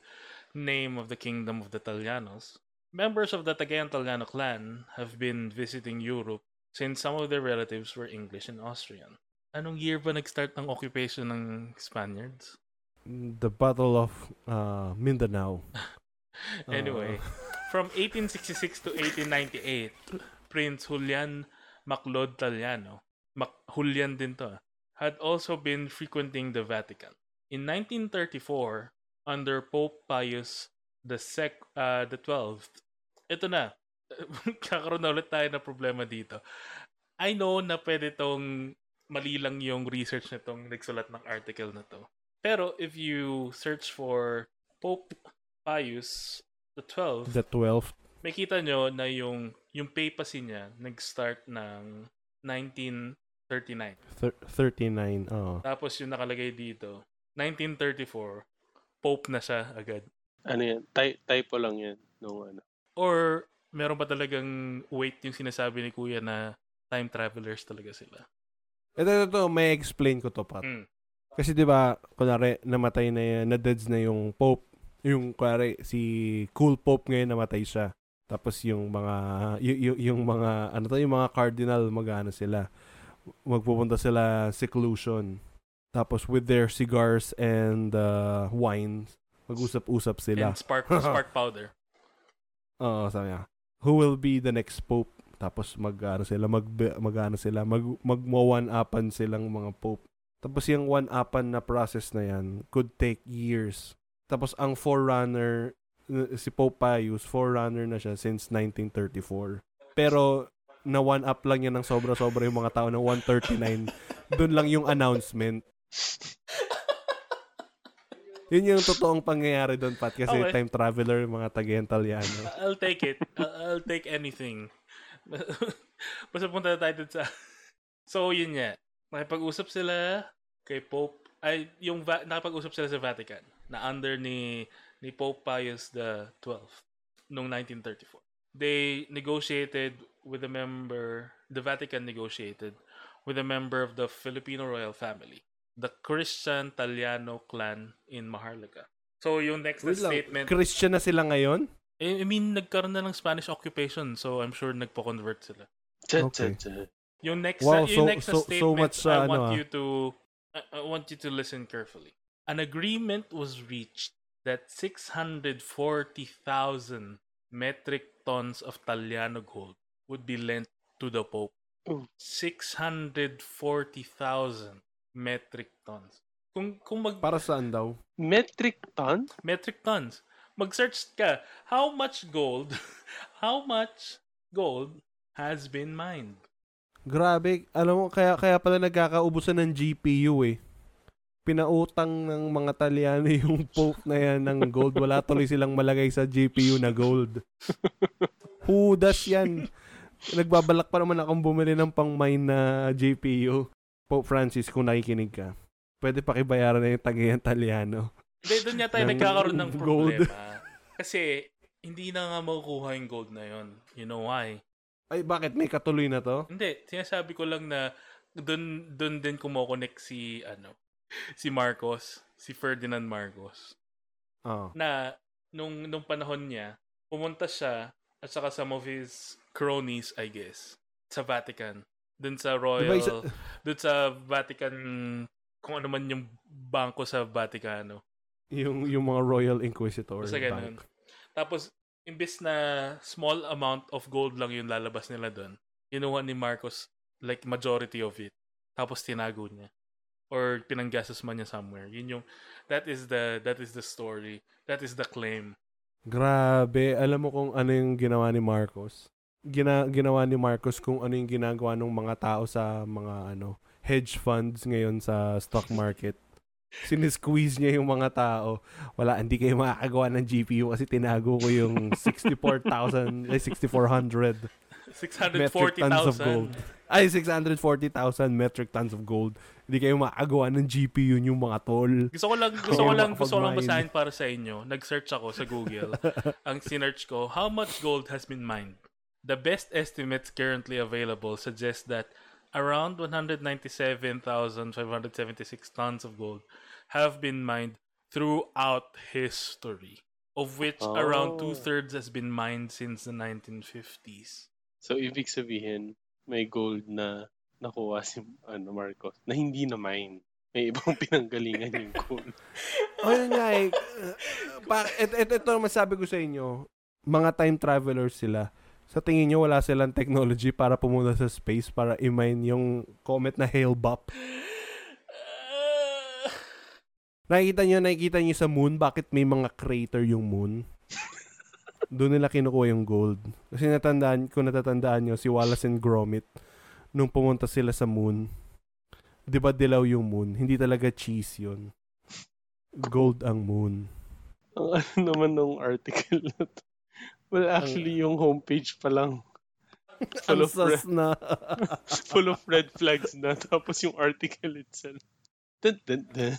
name of the Kingdom of the Tallanos, members of the Tagean Tallano clan have been visiting Europe since some of their relatives were English and Austrian. Anong year ba nag-start ng occupation ng Spaniards? The Battle of uh, Mindanao. Anyway, uh... from eighteen sixty-six to eighteen ninety-eight, Prince Julian Maclod Tallano, Mac- Julian din to, had also been frequenting the Vatican. In nineteen thirty-four, under Pope Pius the sec- uh, the twelfth, ito na, kakaroon na ulit tayo na problema dito. I know na pwede tong mali lang yung research na itong nagsulat ng article na to. Pero if you search for Pope Pius the twelfth. The twelfth. May kita nyo na yung yung papacy niya nag-start ng nineteen thirty-nine. Thir- thirty-nine, oo. Oh. Tapos yung nakalagay dito, nineteen thirty-four, Pope na siya agad. Ano yan? Ty- typo lang yan. No, ano. Or meron pa talagang wait yung sinasabi ni Kuya na time travelers talaga sila. Ito, ito, ito may explain ko to, Pat. Mm. Kasi di ba kunwari, namatay na yan, na-deads na yung Pope. Yung, kunwari, si cool Pope ngayon namatay siya. Tapos yung mga, y- y- yung mga, ano to, yung mga cardinal, mag-ano sila. Magpupunta sila seclusion. Tapos with their cigars and uh, wines, mag-usap-usap sila. And spark, spark powder. Oo, sabi nga. Who will be the next Pope? Tapos mag-ano sila, mag, mag-ano sila, mag, mag-one-upan silang mga Pope. Tapos yung one-upan na process na yan could take years. Tapos ang forerunner, si Pope Pius, forerunner na siya since nineteen thirty-four. Pero na one-up lang yan ng sobra-sobra yung mga tao na one thirty-nine. Doon lang yung announcement. Yun yung totoong pangyayari doon, Pat, kasi okay. Time traveler, mga Tagean Tallano. I'll take it. I'll take anything. Basta punta tayo dun sa... So, yun niya. Nakipag-usap sila kay Pope... Ay, yung va- nakipag-usap sila sa Vatican na under ni, ni Pope Pius the twelfth noong nineteen thirty-four. They negotiated with a member... The Vatican negotiated with a member of the Filipino royal family, the Christian Tallano clan in Maharlika. So, yung next Wait statement... Lang. Christian na sila ngayon? I mean, nagkaroon na ng Spanish occupation, so I'm sure nagpo-convert sila. Okay. Yung next, wow, yung so, next so, statement, so much, uh, I want ano, you to... I want you to listen carefully. An agreement was reached that six hundred forty thousand metric tons of Tallano gold would be lent to the Pope. six hundred forty thousand metric tons. Kung kung mag Para saan daw? Metric ton? Metric tons. Mag-search ka. How much gold? How much gold has been mined? Grabe, alam mo kaya kaya pala nagkakaubusan ng G P U eh. Pinautang ng mga Tallano yung Pope na yan ng gold, wala tuloy silang malagay sa G P U na gold. Hudas yan. Nagbabalak pa naman akong bumili ng pang-mine na G P U. Pope Francis, kung nakikinig ka, pwede pakibayaran na yung Tagean Tallano. Hindi, doon niya tayo nagkakaroon ng problema. Kasi, hindi na nga makukuha yung gold na yon. You know why? Ay, bakit? May katuloy na to? Hindi. Sinasabi ko lang na doon doon din kumokonek si, ano, si Marcos, si Ferdinand Marcos. Oh. Na, nung, nung panahon niya, pumunta siya at saka some of his cronies, I guess, sa Vatican. Dun sa Royal, diba isa... dun sa Vatican, kung ano man yung bangko sa Vaticano. Yung, yung mga Royal Inquisitor. Basta ganun. Tapos, imbes na small amount of gold lang yung lalabas nila dun, inuha ni Marcos, like, majority of it. Tapos, tinago niya. Or, pinanggasas man niya somewhere. Yun yung, that is the, that is the story. That is the claim. Grabe. Alam mo kung ano yung ginawa ni Marcos? Gina, ginawa ni Marcos kung ano yung ginagawa ng mga tao sa mga ano hedge funds ngayon sa stock market. Sinisqueeze niya yung mga tao. Wala, hindi kayo makakagawa ng G P U kasi tinago ko yung sixty-four thousand, ay sixty-four hundred metric tons of gold. Ay, six hundred forty thousand metric tons of gold. Hindi kayo makakagawa ng G P U niyo, mga tol. Gusto ko lang, gusto ko lang, gusto ko lang basahin para sa inyo. Nag-search ako sa Google. Ang sinearch ko, how much gold has been mined? The best estimates currently available suggest that around one hundred ninety-seven thousand five hundred seventy-six tons of gold have been mined throughout history, of which oh. around two-thirds has been mined since the nineteen fifties. So, ibig sabihin, may gold na nakuha si ano, Marcos na hindi na mine. May ibang pinanggalingan yung gold. Ayun nga eh. Ito naman sabi ko sa inyo, mga time travelers sila. Sa tingin nyo, wala silang technology para pumunta sa space para i-mine yung comet na Hale-Bopp. Uh... Nakikita nyo, nakikita nyo sa moon, bakit may mga crater yung moon? Doon nila kinukuha yung gold. Kasi natandaan, kung natatandaan nyo, si Wallace and Gromit, nung pumunta sila sa moon, di ba dilaw yung moon? Hindi talaga cheese yun. Gold ang moon. Ang ano naman nung article na to. Well, actually, yung homepage pa lang. Full of red, na. Full of red flags na. Tapos yung article itself. Dun, dun, dun.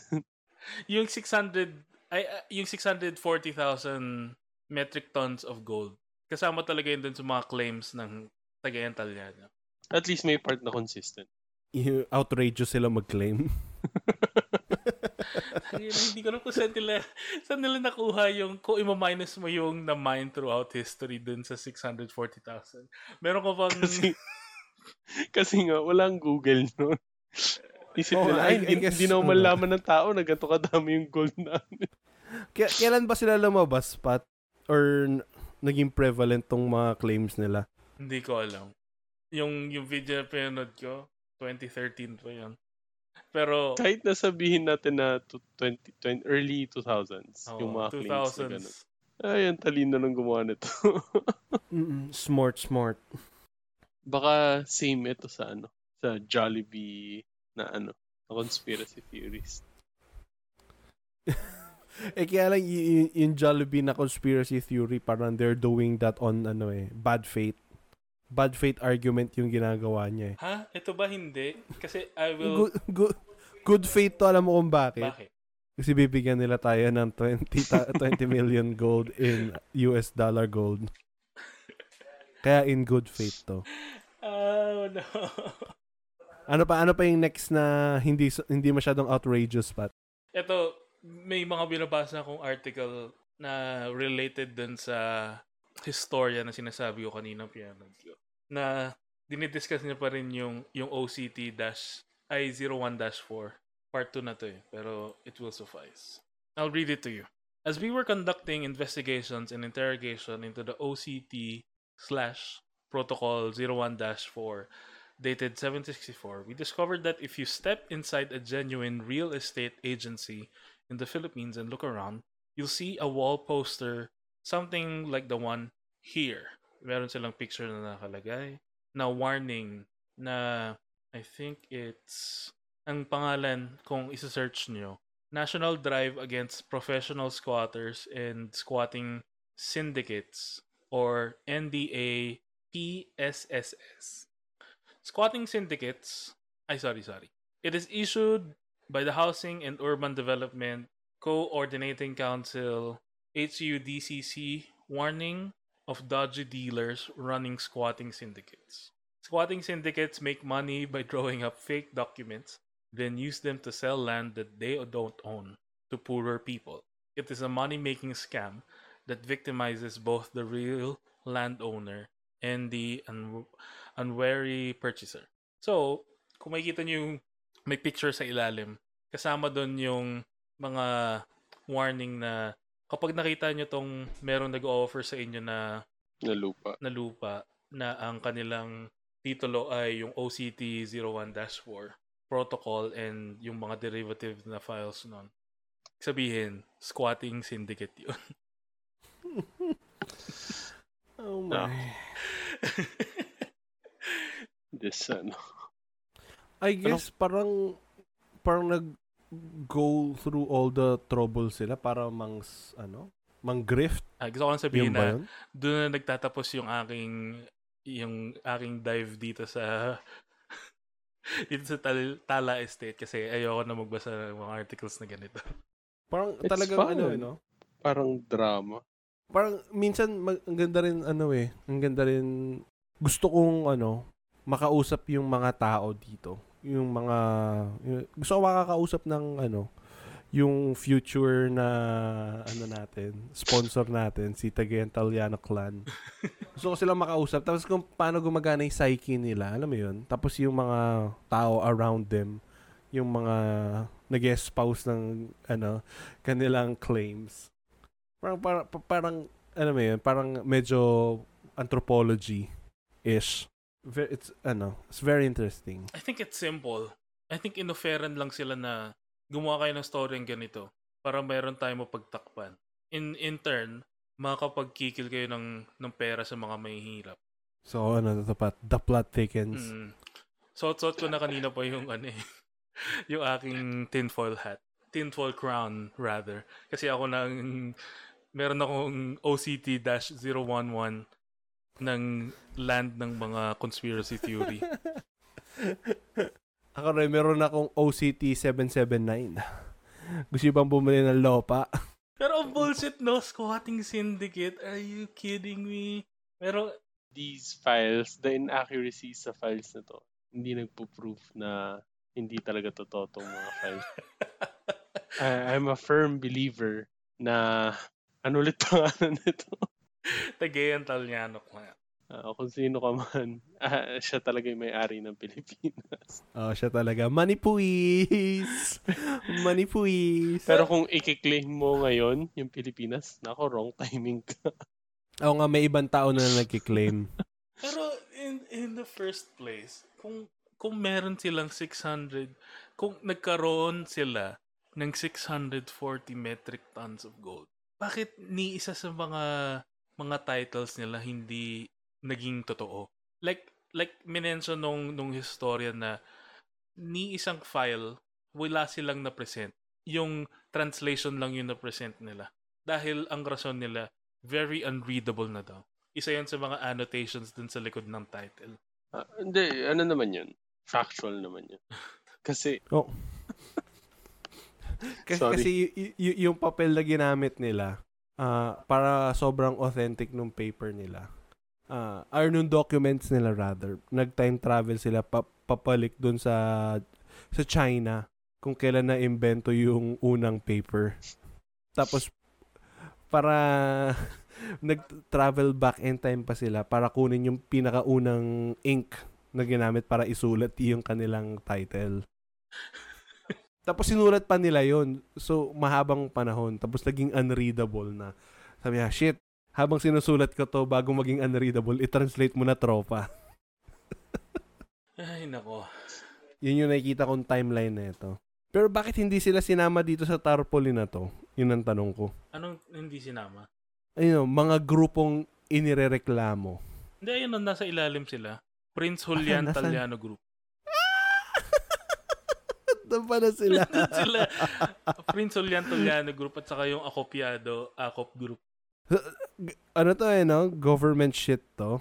Yung six hundred, ay, yung six hundred forty thousand metric tons of gold. Kasama talaga yun dun sa mga claims ng Tagean Tallano. At least may part na consistent. Yung outrageous sila mag-claim. Ay, hindi ko alam kung saan nila, saan nila nakuha yung kung ima-minus mo yung na-mine throughout history dun sa six hundred forty thousand. Meron ko bang... Kasi, kasi nga, walang Google nun. Isip oh, nila, hindi na malaman ng tao na ganito kadami yung gold namin. K- kailan ba sila lumabas, Pat? Or naging prevalent tong mga claims nila? Hindi ko alam. Yung, yung video na pinanood ko, twenty thirteen pa yun. Pero kahit nasabihin natin na twenty, twenty, early two thousands, oh, yung mga two thousands claims na ganun. Ay, ang talino nung gumawa nito. smart, smart. Baka same ito sa ano, sa Jollibee na ano, na conspiracy theories. Eh, kaya lang y- y- yung Jollibee na conspiracy theory, parang they're doing that on ano eh, bad faith. Bad faith argument yung ginagawa niya eh. Ha? Ito ba hindi? Kasi I will... Good, good, good faith to, alam mo kung bakit. Bakit? Kasi bibigyan nila tayo ng twenty, twenty million gold in U S dollar gold. Kaya in good faith to. Oh no. Ano pa, ano pa yung next na hindi hindi masyadong outrageous pa? Ito, may mga binabasa akong article na related dun sa... historia na sinasabi ko kanina pinanood ko na dinidiscuss niya pa rin yung yung O C T zero one dash four part two na to eh, pero it will suffice. I'll read it to you. As we were conducting investigations and interrogation into the O C T slash protocol zero one dash four dated seven sixty-four, we discovered that if you step inside a genuine real estate agency in the Philippines and look around, you'll see a wall poster something like the one here. Meron silang picture na nakalagay. Na warning na I think it's ang pangalan kung isa-search nyo. National Drive Against Professional Squatters and Squatting Syndicates or N D A P S S S. Squatting Syndicates, ay sorry, sorry. It is issued by the Housing and Urban Development Coordinating Council H U D C C, warning of dodgy dealers running squatting syndicates. Squatting syndicates make money by drawing up fake documents, then use them to sell land that they don't own to poorer people. It is a money-making scam that victimizes both the real landowner and the un- unwary purchaser. So, kung makikita nyo yung may picture sa ilalim, kasama doon yung mga warning na kapag nakita nyo tong meron nag-offer sa inyo na na lupa. na lupa na ang kanilang titulo ay yung O C T zero one dash four protocol and yung mga derivative na files nun. Sabihin, squatting syndicate yun. Oh my. This ano. I guess ano? parang parang nag go through all the trouble sila para mang ano, mang grift. Ah, gusto ko lang sabihin na doon na nagtatapos yung aking yung aking dive dito sa dito sa Tal- Tala Estate kasi ayoko na magbasa ng mga articles na ganito. Parang it's talagang fun. ano, no? Parang drama. Parang minsan mag- ang ganda rin ano eh, ang ganda rin gusto kong ano, makausap yung mga tao dito. Yung mga yung, gusto ko makakausap ng ano yung future na ano natin sponsor natin si Tagean Tallano clan. Gusto ko silang makausap tapos kung paano gumagana yung psyche nila, alam mo yun, tapos yung mga tao around them, yung mga nag-espouse ng ano kanilang claims, parang parang, parang ano mo yun, parang medyo anthropology ish. It's ano, it's very interesting. I think it's simple. I think inoferan lang sila na gumawa kayo ng story ng ganito para mayroon tayong mapagtakpan. In in turn, makakapagkikil kayo ng ng pera sa mga mahihirap. So ano, dapat the plot thickens. Mm. So so ko na kanina po yung ano eh, yung aking tinfoil hat. tinfoil crown rather. Kasi ako nang meron akong O C T zero one one ng land ng mga conspiracy theory. Ako rin, meron akong O C T seven seven nine. Gusto bang bumili ng lopa? Pero bullshit, no? Squatting syndicate? Are you kidding me? Pero these files, the inaccuracies sa files na to, hindi nagpo-proof na hindi talaga totoo tong mga files. I, I'm a firm believer na ano ulit ang ano nito? Tagean Tallano ko nga. Uh, kung sino ka man, uh, siya talaga yung may-ari ng Pilipinas. Oh, siya talaga. Manipuis! Manipuis! Pero kung ikiklaim mo ngayon yung Pilipinas, nako, wrong timing ka. Oo nga, may ibang tao na nagkiklaim. Pero in in the first place, kung kung meron silang six hundred, kung nagkaroon sila ng six hundred forty metric tons of gold, bakit ni isa sa mga mga titles nila hindi naging totoo? Like, like minention nung, nung historian na ni isang file, wala silang na-present. Yung translation lang yung na-present nila. Dahil ang rason nila, very unreadable na daw. Isa yun sa mga annotations dun sa likod ng title. Uh, hindi, ano naman yun? Factual naman yun. Kasi... Oh. K- kasi y- y- yung papel na ginamit nila, uh, para sobrang authentic nung paper nila. Uh, or nung documents nila rather, nag-time travel sila pa- papalik dun sa sa China kung kailan na-invento yung unang paper. Tapos para nag-travel back in time pa sila para kunin yung pinakaunang ink na ginamit para isulat yung kanilang title. Tapos sinulat pa nila yun. So mahabang panahon. Tapos naging unreadable na. Sabi niya, shit, habang sinusulat ko to bago maging unreadable, i-translate mo na, tropa. Ay, nako. Yun yung nakikita kong timeline na ito. Pero bakit hindi sila sinama dito sa tarpaulin na to? Yun ang tanong ko. Anong hindi sinama? Ayun, mga grupong inirereklamo. Hindi, ayun, nasa ilalim sila. Prince Julian ah, Tallano Group. Doon pa na sila. sila. Prince Julian Tallano Group at saka yung Acopiado, Acop Group. Ano to eh, no? Government shit to.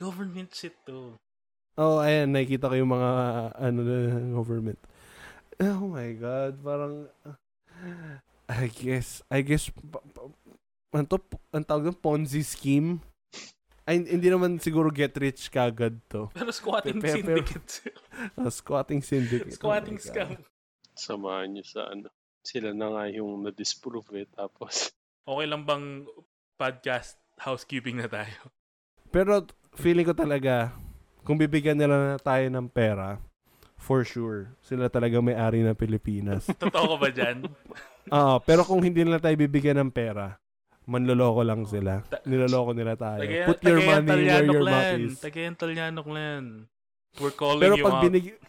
Government shit to. Oh, ayan. Nakikita ko yung mga, ano, government. Oh my God. Parang, I guess, I guess, ano to, ang tawag ng Ponzi scheme? Ay, hindi naman siguro get rich kagad to. Pero squatting pe- pe- syndicate. Oh, squatting syndicate. Squatting oh scam. Samahan nyo sa ano. Sila na nga yung na-disprove eh, tapos... Okay lang bang podcast housekeeping na tayo? Pero feeling ko talaga, kung bibigyan nila na tayo ng pera, for sure, sila talaga may-ari ng Pilipinas. Totoo ko ba dyan? Oo, pero kung hindi nila tayo bibigyan ng pera, manloloko lang sila. Niloloko nila tayo. Tagean, put your money where your mouth is. Tagean Tallano clan. We're calling pero you pag out. Binig-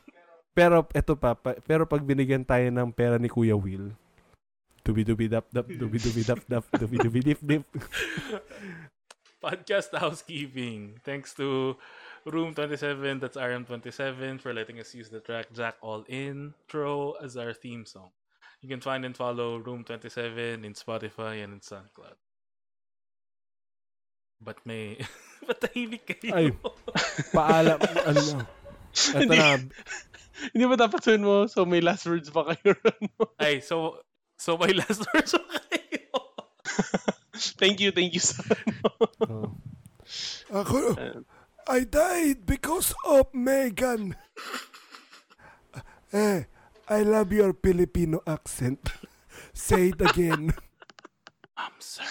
pero, eto pa, pa, pero pag binigyan tayo ng pera ni Kuya Will, dubi-dubi-dap-dap, dubi-dubi-dap-dap, dubi-dubi-dip-dip. Podcast housekeeping. Thanks to Room twenty-seven, that's R M twenty-seven, for letting us use the track Jack All Intro as our theme song. You can find and follow Room twenty-seven in Spotify and in SoundCloud. But may... Ba't tahimik kayo? Ay, paalam. Ano na? Ito na. Hindi ba dapat sabihin mo? So may last words pa kayo? Ay, so... So, my last words so kayo. Thank you, thank you, sir. Oh. Ako, I died because of Megan. Eh, I love your Filipino accent. Say it again. I'm sir.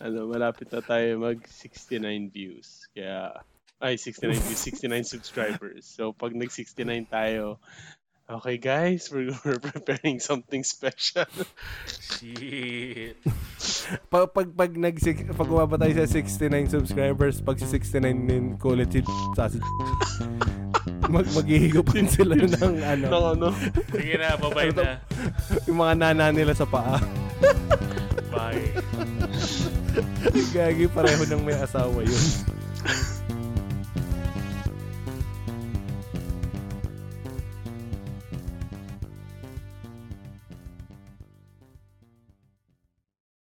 Ano, malapit na tayo mag sixty-nine views. Kaya, ay, sixty-nine views, sixty-nine subscribers. So, pag nag sixty-nine tayo, okay, guys, we're, we're preparing something special. Shit. pag pag pag nag pag umabot tayo sa sixty-nine subscribers, pag si sixty-nine din kulit si sasi. Mag maghihigupin sila ng ano. No, no. Sige na, bye-bye na. Yung mga nana nila sa paa. Bye. Gagi, pareho ng may asawa yun.